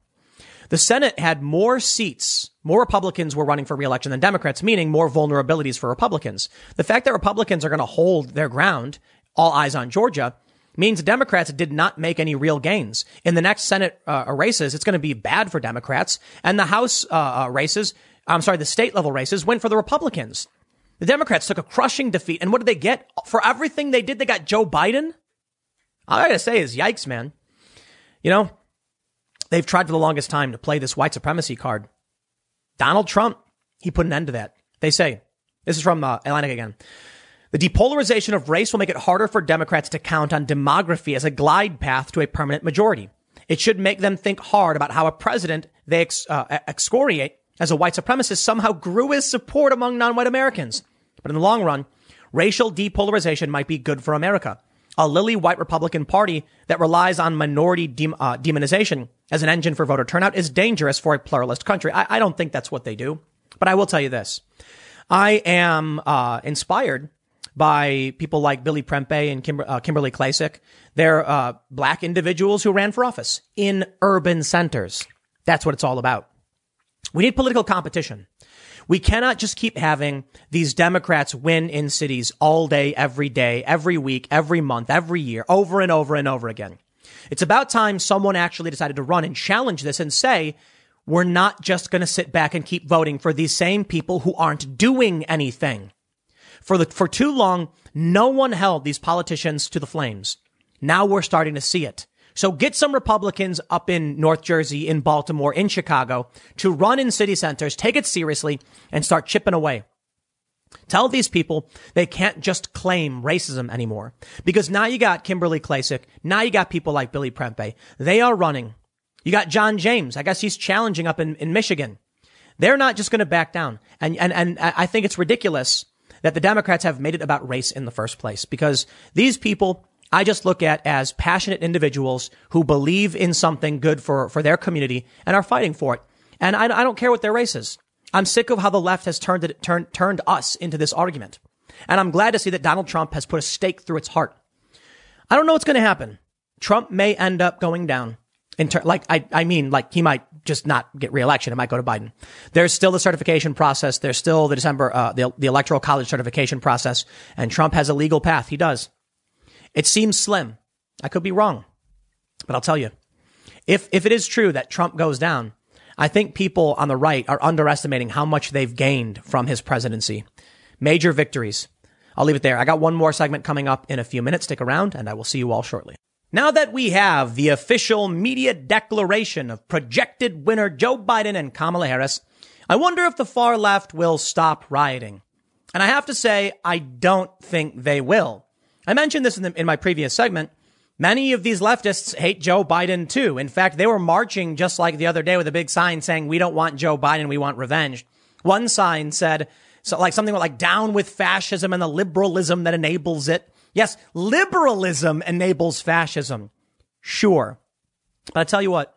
The Senate had more seats, more Republicans were running for re-election than Democrats, meaning more vulnerabilities for Republicans. The fact that Republicans are going to hold their ground, all eyes on Georgia, means Democrats did not make any real gains. In the next Senate races, it's going to be bad for Democrats. And the House races, I'm sorry, the state level races went for the Republicans. The Democrats took a crushing defeat. And what did they get? For everything they did, they got Joe Biden? All I got to say is, yikes, man. You know, they've tried for the longest time to play this white supremacy card. Donald Trump, he put an end to that. They say, this is from Atlantic again. The depolarization of race will make it harder for Democrats to count on demography as a glide path to a permanent majority. It should make them think hard about how a president they excoriate as a white supremacist somehow grew his support among non-white Americans. But in the long run, racial depolarization might be good for America. A lily-white Republican Party that relies on minority demonization as an engine for voter turnout is dangerous for a pluralist country. I don't think that's what they do. But I will tell you this. I am inspired by people like Billy Prempe and Kimberly Klasick. They're black individuals who ran for office in urban centers. That's what it's all about. We need political competition. We cannot just keep having these Democrats win in cities all day, every week, every month, every year, over and over and over again. It's about time someone actually decided to run and challenge this and say, we're not just going to sit back and keep voting for these same people who aren't doing anything. For too long, no one held these politicians to the flames. Now we're starting to see it. So get some Republicans up in North Jersey, in Baltimore, in Chicago to run in city centers, take it seriously, and start chipping away. Tell these people they can't just claim racism anymore, because now you got Kimberly Klasick. Now you got people like Billy Prempe. They are running. You got John James. I guess he's challenging up in Michigan. They're not just going to back down. And I think it's ridiculous that the Democrats have made it about race in the first place, because these people I just look at as passionate individuals who believe in something good for their community and are fighting for it. And I don't care what their race is. I'm sick of how the left has turned us into this argument. And I'm glad to see that Donald Trump has put a stake through its heart. I don't know what's going to happen. Trump may end up going down. I mean, he might just not get reelection. It might go to Biden. There's still the certification process. There's still the the Electoral College certification process. And Trump has a legal path. He does. It seems slim. I could be wrong, but I'll tell you, if it is true that Trump goes down, I think people on the right are underestimating how much they've gained from his presidency. Major victories. I'll leave it there. I got one more segment coming up in a few minutes. Stick around and I will see you all shortly. Now that we have the official media declaration of projected winner Joe Biden and Kamala Harris, I wonder if the far left will stop rioting. And I have to say, I don't think they will. I mentioned this in my previous segment. Many of these leftists hate Joe Biden, too. In fact, they were marching just like the other day with a big sign saying, we don't want Joe Biden. We want revenge. One sign said something like down with fascism and the liberalism that enables it. Yes, liberalism enables fascism. Sure. But I tell you what,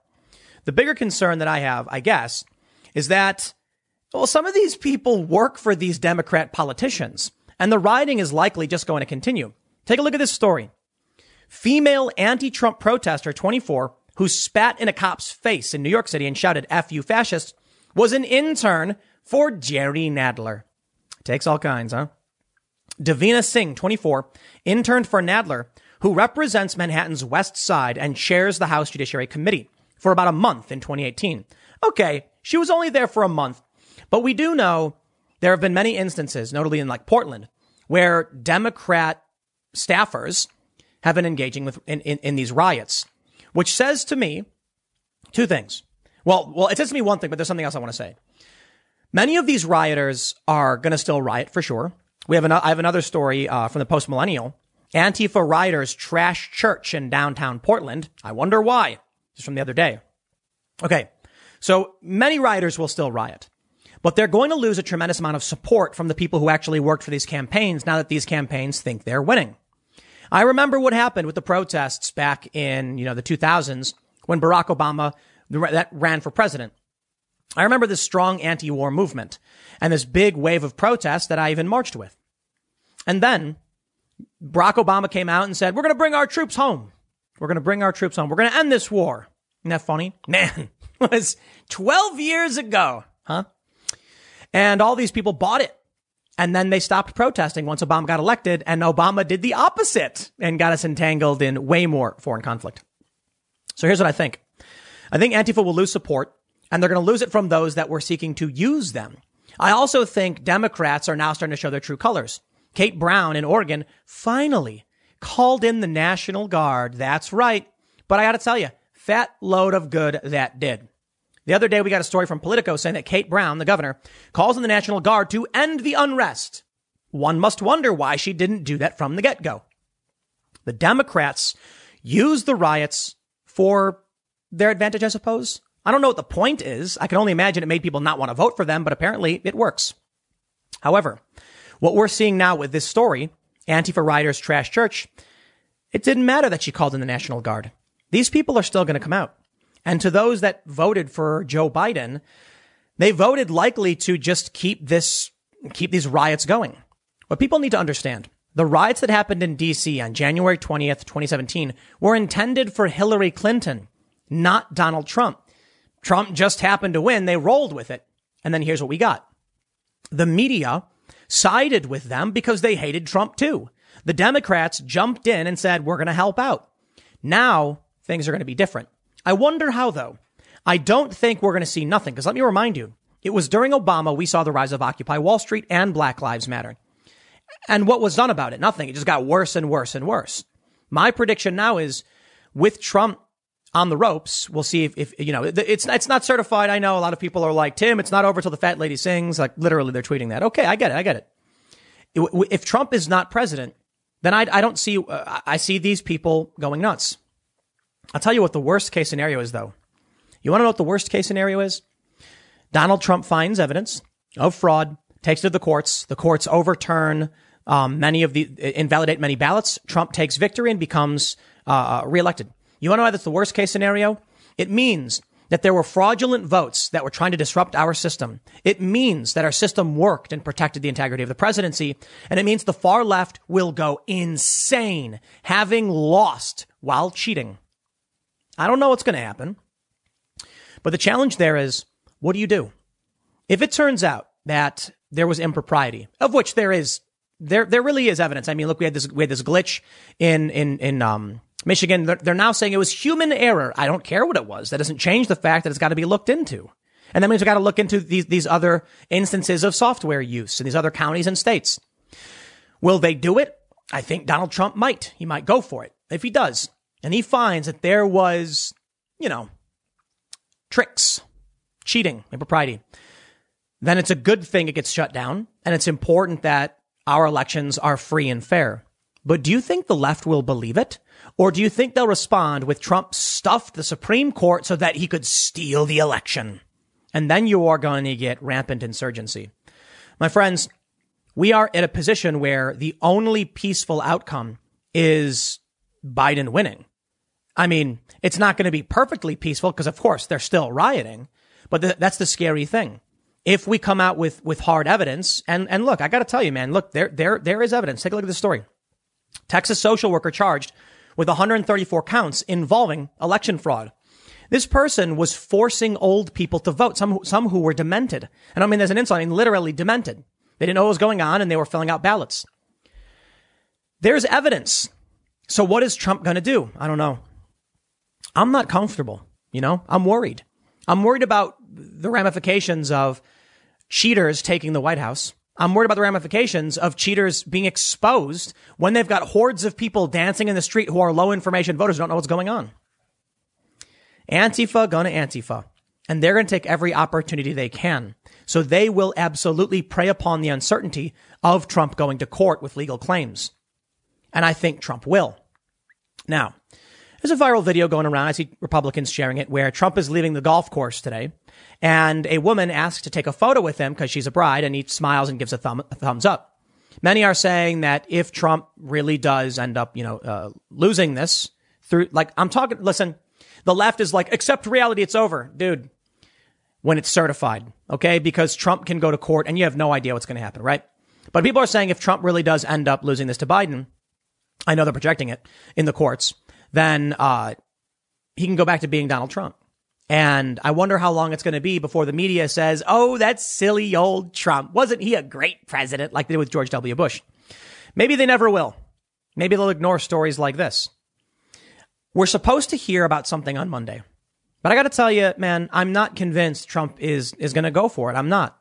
the bigger concern that I have, I guess, is that, well, some of these people work for these Democrat politicians and the rioting is likely just going to continue. Take a look at this story. Female anti-Trump protester, 24, who spat in a cop's face in New York City and shouted, F you fascists, was an intern for Jerry Nadler. Takes all kinds, huh? Davina Singh, 24, interned for Nadler, who represents Manhattan's West Side and chairs the House Judiciary Committee for about a month in 2018. Okay, she was only there for a month, but we do know there have been many instances, notably in like Portland, where Democrat staffers have been engaging in these riots, which says to me two things. Well, it says to me one thing, but there's something else I want to say. Many of these rioters are going to still riot for sure. I have another story from the Post Millennial. Antifa rioters trash church in downtown Portland. I wonder why. Just from the other day. Okay, so many rioters will still riot, but they're going to lose a tremendous amount of support from the people who actually worked for these campaigns now that these campaigns think they're winning. I remember what happened with the protests back in, the 2000s when Barack Obama ran for president. I remember this strong anti-war movement and this big wave of protests that I even marched with. And then Barack Obama came out and said, we're going to bring our troops home. We're going to bring our troops home. We're going to end this war. Isn't that funny? Man, it was 12 years ago, huh? And all these people bought it. And then they stopped protesting once Obama got elected, and Obama did the opposite and got us entangled in way more foreign conflict. So here's what I think. I think Antifa will lose support, and they're going to lose it from those that were seeking to use them. I also think Democrats are now starting to show their true colors. Kate Brown in Oregon finally called in the National Guard. That's right. But I got to tell you, fat load of good that did. The other day, we got a story from Politico saying that Kate Brown, the governor, calls on the National Guard to end the unrest. One must wonder why she didn't do that from the get-go. The Democrats used the riots for their advantage, I suppose. I don't know what the point is. I can only imagine it made people not want to vote for them, but apparently it works. However, what we're seeing now with this story, Antifa rioters trash church, it didn't matter that she called in the National Guard. These people are still going to come out. And to those that voted for Joe Biden, they voted likely to just keep these riots going. What people need to understand, the riots that happened in D.C. on January 20th, 2017 were intended for Hillary Clinton, not Donald Trump. Trump just happened to win. They rolled with it. And then here's what we got. The media sided with them because they hated Trump, too. The Democrats jumped in and said, we're going to help out. Now things are going to be different. I wonder how, though. I don't think we're going to see nothing, because let me remind you, it was during Obama we saw the rise of Occupy Wall Street and Black Lives Matter. And what was done about it? Nothing. It just got worse and worse and worse. My prediction now is with Trump on the ropes, we'll see if it's not certified. I know a lot of people are like, Tim, it's not over till the fat lady sings. Like, literally, they're tweeting that. Okay, I get it. If Trump is not president, then I see these people going nuts. I'll tell you what the worst case scenario is, though. You want to know what the worst case scenario is? Donald Trump finds evidence of fraud, takes it to the courts. The courts overturn invalidate many ballots. Trump takes victory and becomes reelected. You want to know why that's the worst case scenario? It means that there were fraudulent votes that were trying to disrupt our system. It means that our system worked and protected the integrity of the presidency. And it means the far left will go insane, having lost while cheating. I don't know what's going to happen, but the challenge there is, what do you do? If it turns out that there was impropriety, of which there really is evidence. I mean, look, we had this glitch in Michigan. They're now saying it was human error. I don't care what it was. That doesn't change the fact that it's got to be looked into. And that means we've got to look into these other instances of software use in these other counties and states. Will they do it? I think Donald Trump might. He might go for it. If he does, and he finds that there was, tricks, cheating, impropriety, then it's a good thing it gets shut down. And it's important that our elections are free and fair. But do you think the left will believe it? Or do you think they'll respond with Trump stuffed the Supreme Court so that he could steal the election? And then you are going to get rampant insurgency. My friends, we are at a position where the only peaceful outcome is Biden winning. I mean, it's not going to be perfectly peaceful because, of course, they're still rioting. But that's the scary thing. If we come out with hard evidence, and look, I got to tell you, man, look, there is evidence. Take a look at this story. Texas social worker charged with 134 counts involving election fraud. This person was forcing old people to vote, some who were demented. And I mean, there's an insult, I mean, literally demented. They didn't know what was going on, and they were filling out ballots. There's evidence. So what is Trump going to do? I don't know. I'm not comfortable. I'm worried. I'm worried about the ramifications of cheaters taking the White House. I'm worried about the ramifications of cheaters being exposed when they've got hordes of people dancing in the street who are low information voters who don't know what's going on. Antifa gonna Antifa. And they're going to take every opportunity they can. So they will absolutely prey upon the uncertainty of Trump going to court with legal claims. And I think Trump will. Now, there's a viral video going around. I see Republicans sharing it where Trump is leaving the golf course today. And a woman asks to take a photo with him because she's a bride, and he smiles and gives a thumbs up. Many are saying that if Trump really does end up, losing this through, listen, the left is like, accept reality, it's over, dude, when it's certified, okay? Because Trump can go to court and you have no idea what's going to happen, right? But people are saying if Trump really does end up losing this to Biden, I know they're projecting it in the courts, then he can go back to being Donald Trump. And I wonder how long it's going to be before the media says, oh, that's silly old Trump. Wasn't he a great president like they did with George W. Bush? Maybe they never will. Maybe they'll ignore stories like this. We're supposed to hear about something on Monday. But I got to tell you, man, I'm not convinced Trump is going to go for it. I'm not.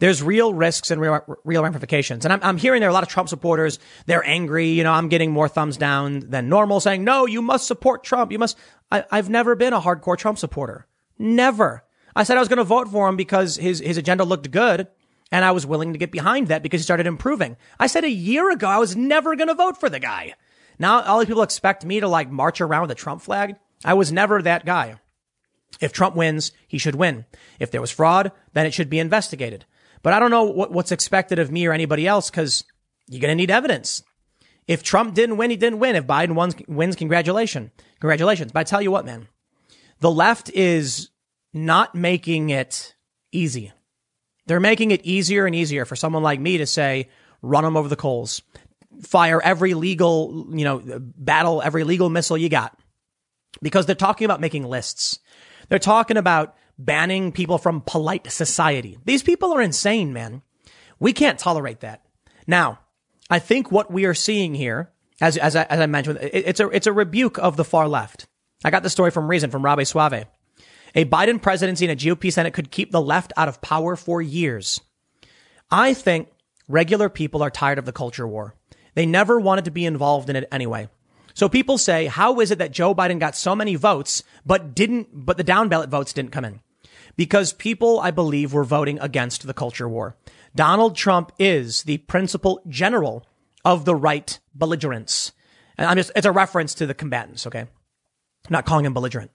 There's real risks and real ramifications. And I'm hearing there are a lot of Trump supporters. They're angry. You know, I'm getting more thumbs down than normal saying, no, you must support Trump. You must. I've never been a hardcore Trump supporter. Never. I said I was going to vote for him because his agenda looked good. And I was willing to get behind that because he started improving. I said a year ago, I was never going to vote for the guy. Now all these people expect me to like march around with a Trump flag. I was never that guy. If Trump wins, he should win. If there was fraud, then it should be investigated. But I don't know what's expected of me or anybody else because you're going to need evidence. If Trump didn't win, he didn't win. If Biden wins, congratulations. But I tell you what, man, the left is not making it easy. They're making it easier and easier for someone like me to say, run them over the coals, fire every legal, battle every legal missile you got, because they're talking about making lists. They're talking about banning people from polite society. These people are insane, man. We can't tolerate that. Now, I think what we are seeing here, as I mentioned, it's a rebuke of the far left. I got the story from Reason, from Robbie Suave. A Biden presidency and a GOP Senate could keep the left out of power for years. I think regular people are tired of the culture war. They never wanted to be involved in it anyway. So people say, how is it that Joe Biden got so many votes, but the down ballot votes didn't come in? Because people, I believe, were voting against the culture war. Donald Trump is the principal general of the right belligerents. And it's a reference to the combatants, okay? I'm not calling him belligerent.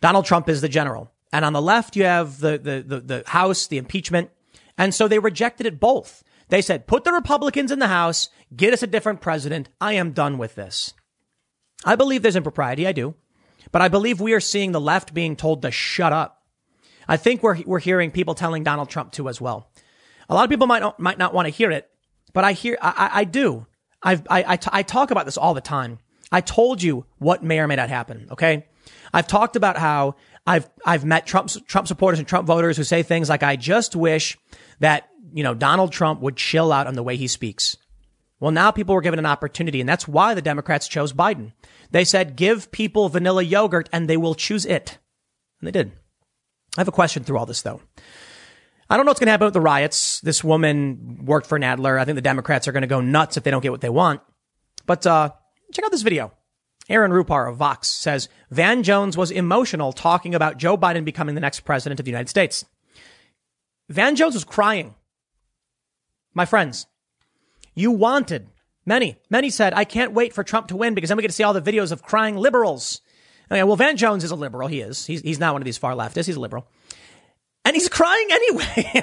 Donald Trump is the general. And on the left, you have the House, the impeachment. And so they rejected it both. They said, put the Republicans in the House, get us a different president. I am done with this. I believe there's impropriety. I do. But I believe we are seeing the left being told to shut up. I think we're hearing people telling Donald Trump to as well. A lot of people might not want to hear it, but I do. I talk about this all the time. I told you what may or may not happen. Okay. I've talked about how I've met Trump supporters and Trump voters who say things like, I just wish that, Donald Trump would chill out on the way he speaks. Well, now people were given an opportunity, and that's why the Democrats chose Biden. They said, give people vanilla yogurt and they will choose it. And they did. I have a question through all this, though. I don't know what's going to happen with the riots. This woman worked for Nadler. I think the Democrats are going to go nuts if they don't get what they want. But check out this video. Aaron Rupar of Vox says Van Jones was emotional talking about Joe Biden becoming the next president of the United States. Van Jones was crying. My friends. You wanted. Many said, I can't wait for Trump to win because then we get to see all the videos of crying liberals. Okay, well, Van Jones is a liberal. He is. He's not one of these far leftists. He's a liberal. And he's crying anyway.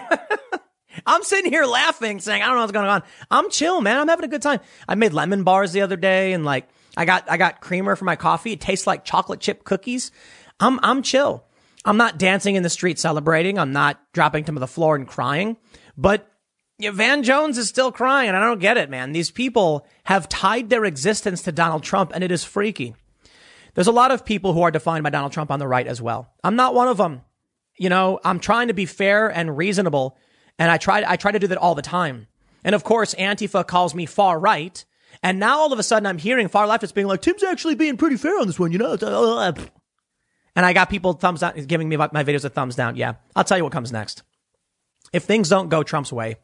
I'm sitting here laughing, saying, I don't know what's going on. I'm chill, man. I'm having a good time. I made lemon bars the other day and I got creamer for my coffee. It tastes like chocolate chip cookies. I'm chill. I'm not dancing in the street celebrating. I'm not dropping to the floor and crying. But Van Jones is still crying, and I don't get it, man. These people have tied their existence to Donald Trump, and it is freaky. There's a lot of people who are defined by Donald Trump on the right as well. I'm not one of them. I'm trying to be fair and reasonable, and I try to do that all the time. And of course, Antifa calls me far right, and now all of a sudden I'm hearing far leftists being like, Tim's actually being pretty fair on this one, And I got people thumbs down, giving me my videos a thumbs down. Yeah, I'll tell you what comes next. If things don't go Trump's way,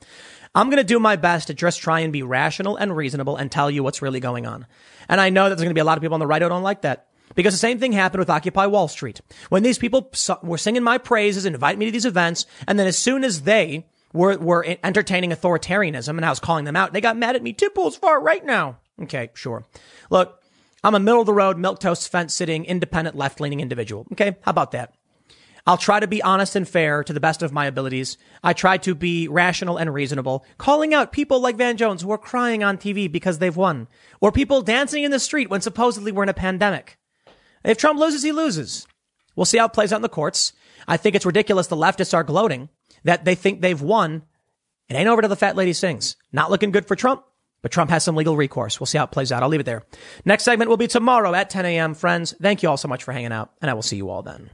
I'm going to do my best to just try and be rational and reasonable and tell you what's really going on. And I know that there's going to be a lot of people on the right who don't like that because the same thing happened with Occupy Wall Street. When these people were singing my praises and inviting me to these events, and then as soon as they were entertaining authoritarianism and I was calling them out, they got mad at me. Tipple's far right now. Okay, sure. Look, I'm a middle-of-the-road, milquetoast, fence-sitting, independent, left-leaning individual. Okay, how about that? I'll try to be honest and fair to the best of my abilities. I try to be rational and reasonable, calling out people like Van Jones who are crying on TV because they've won, or people dancing in the street when supposedly we're in a pandemic. If Trump loses, he loses. We'll see how it plays out in the courts. I think it's ridiculous the leftists are gloating that they think they've won. It ain't over till the fat lady sings. Not looking good for Trump, but Trump has some legal recourse. We'll see how it plays out. I'll leave it there. Next segment will be tomorrow at 10 a.m., friends. Thank you all so much for hanging out, and I will see you all then.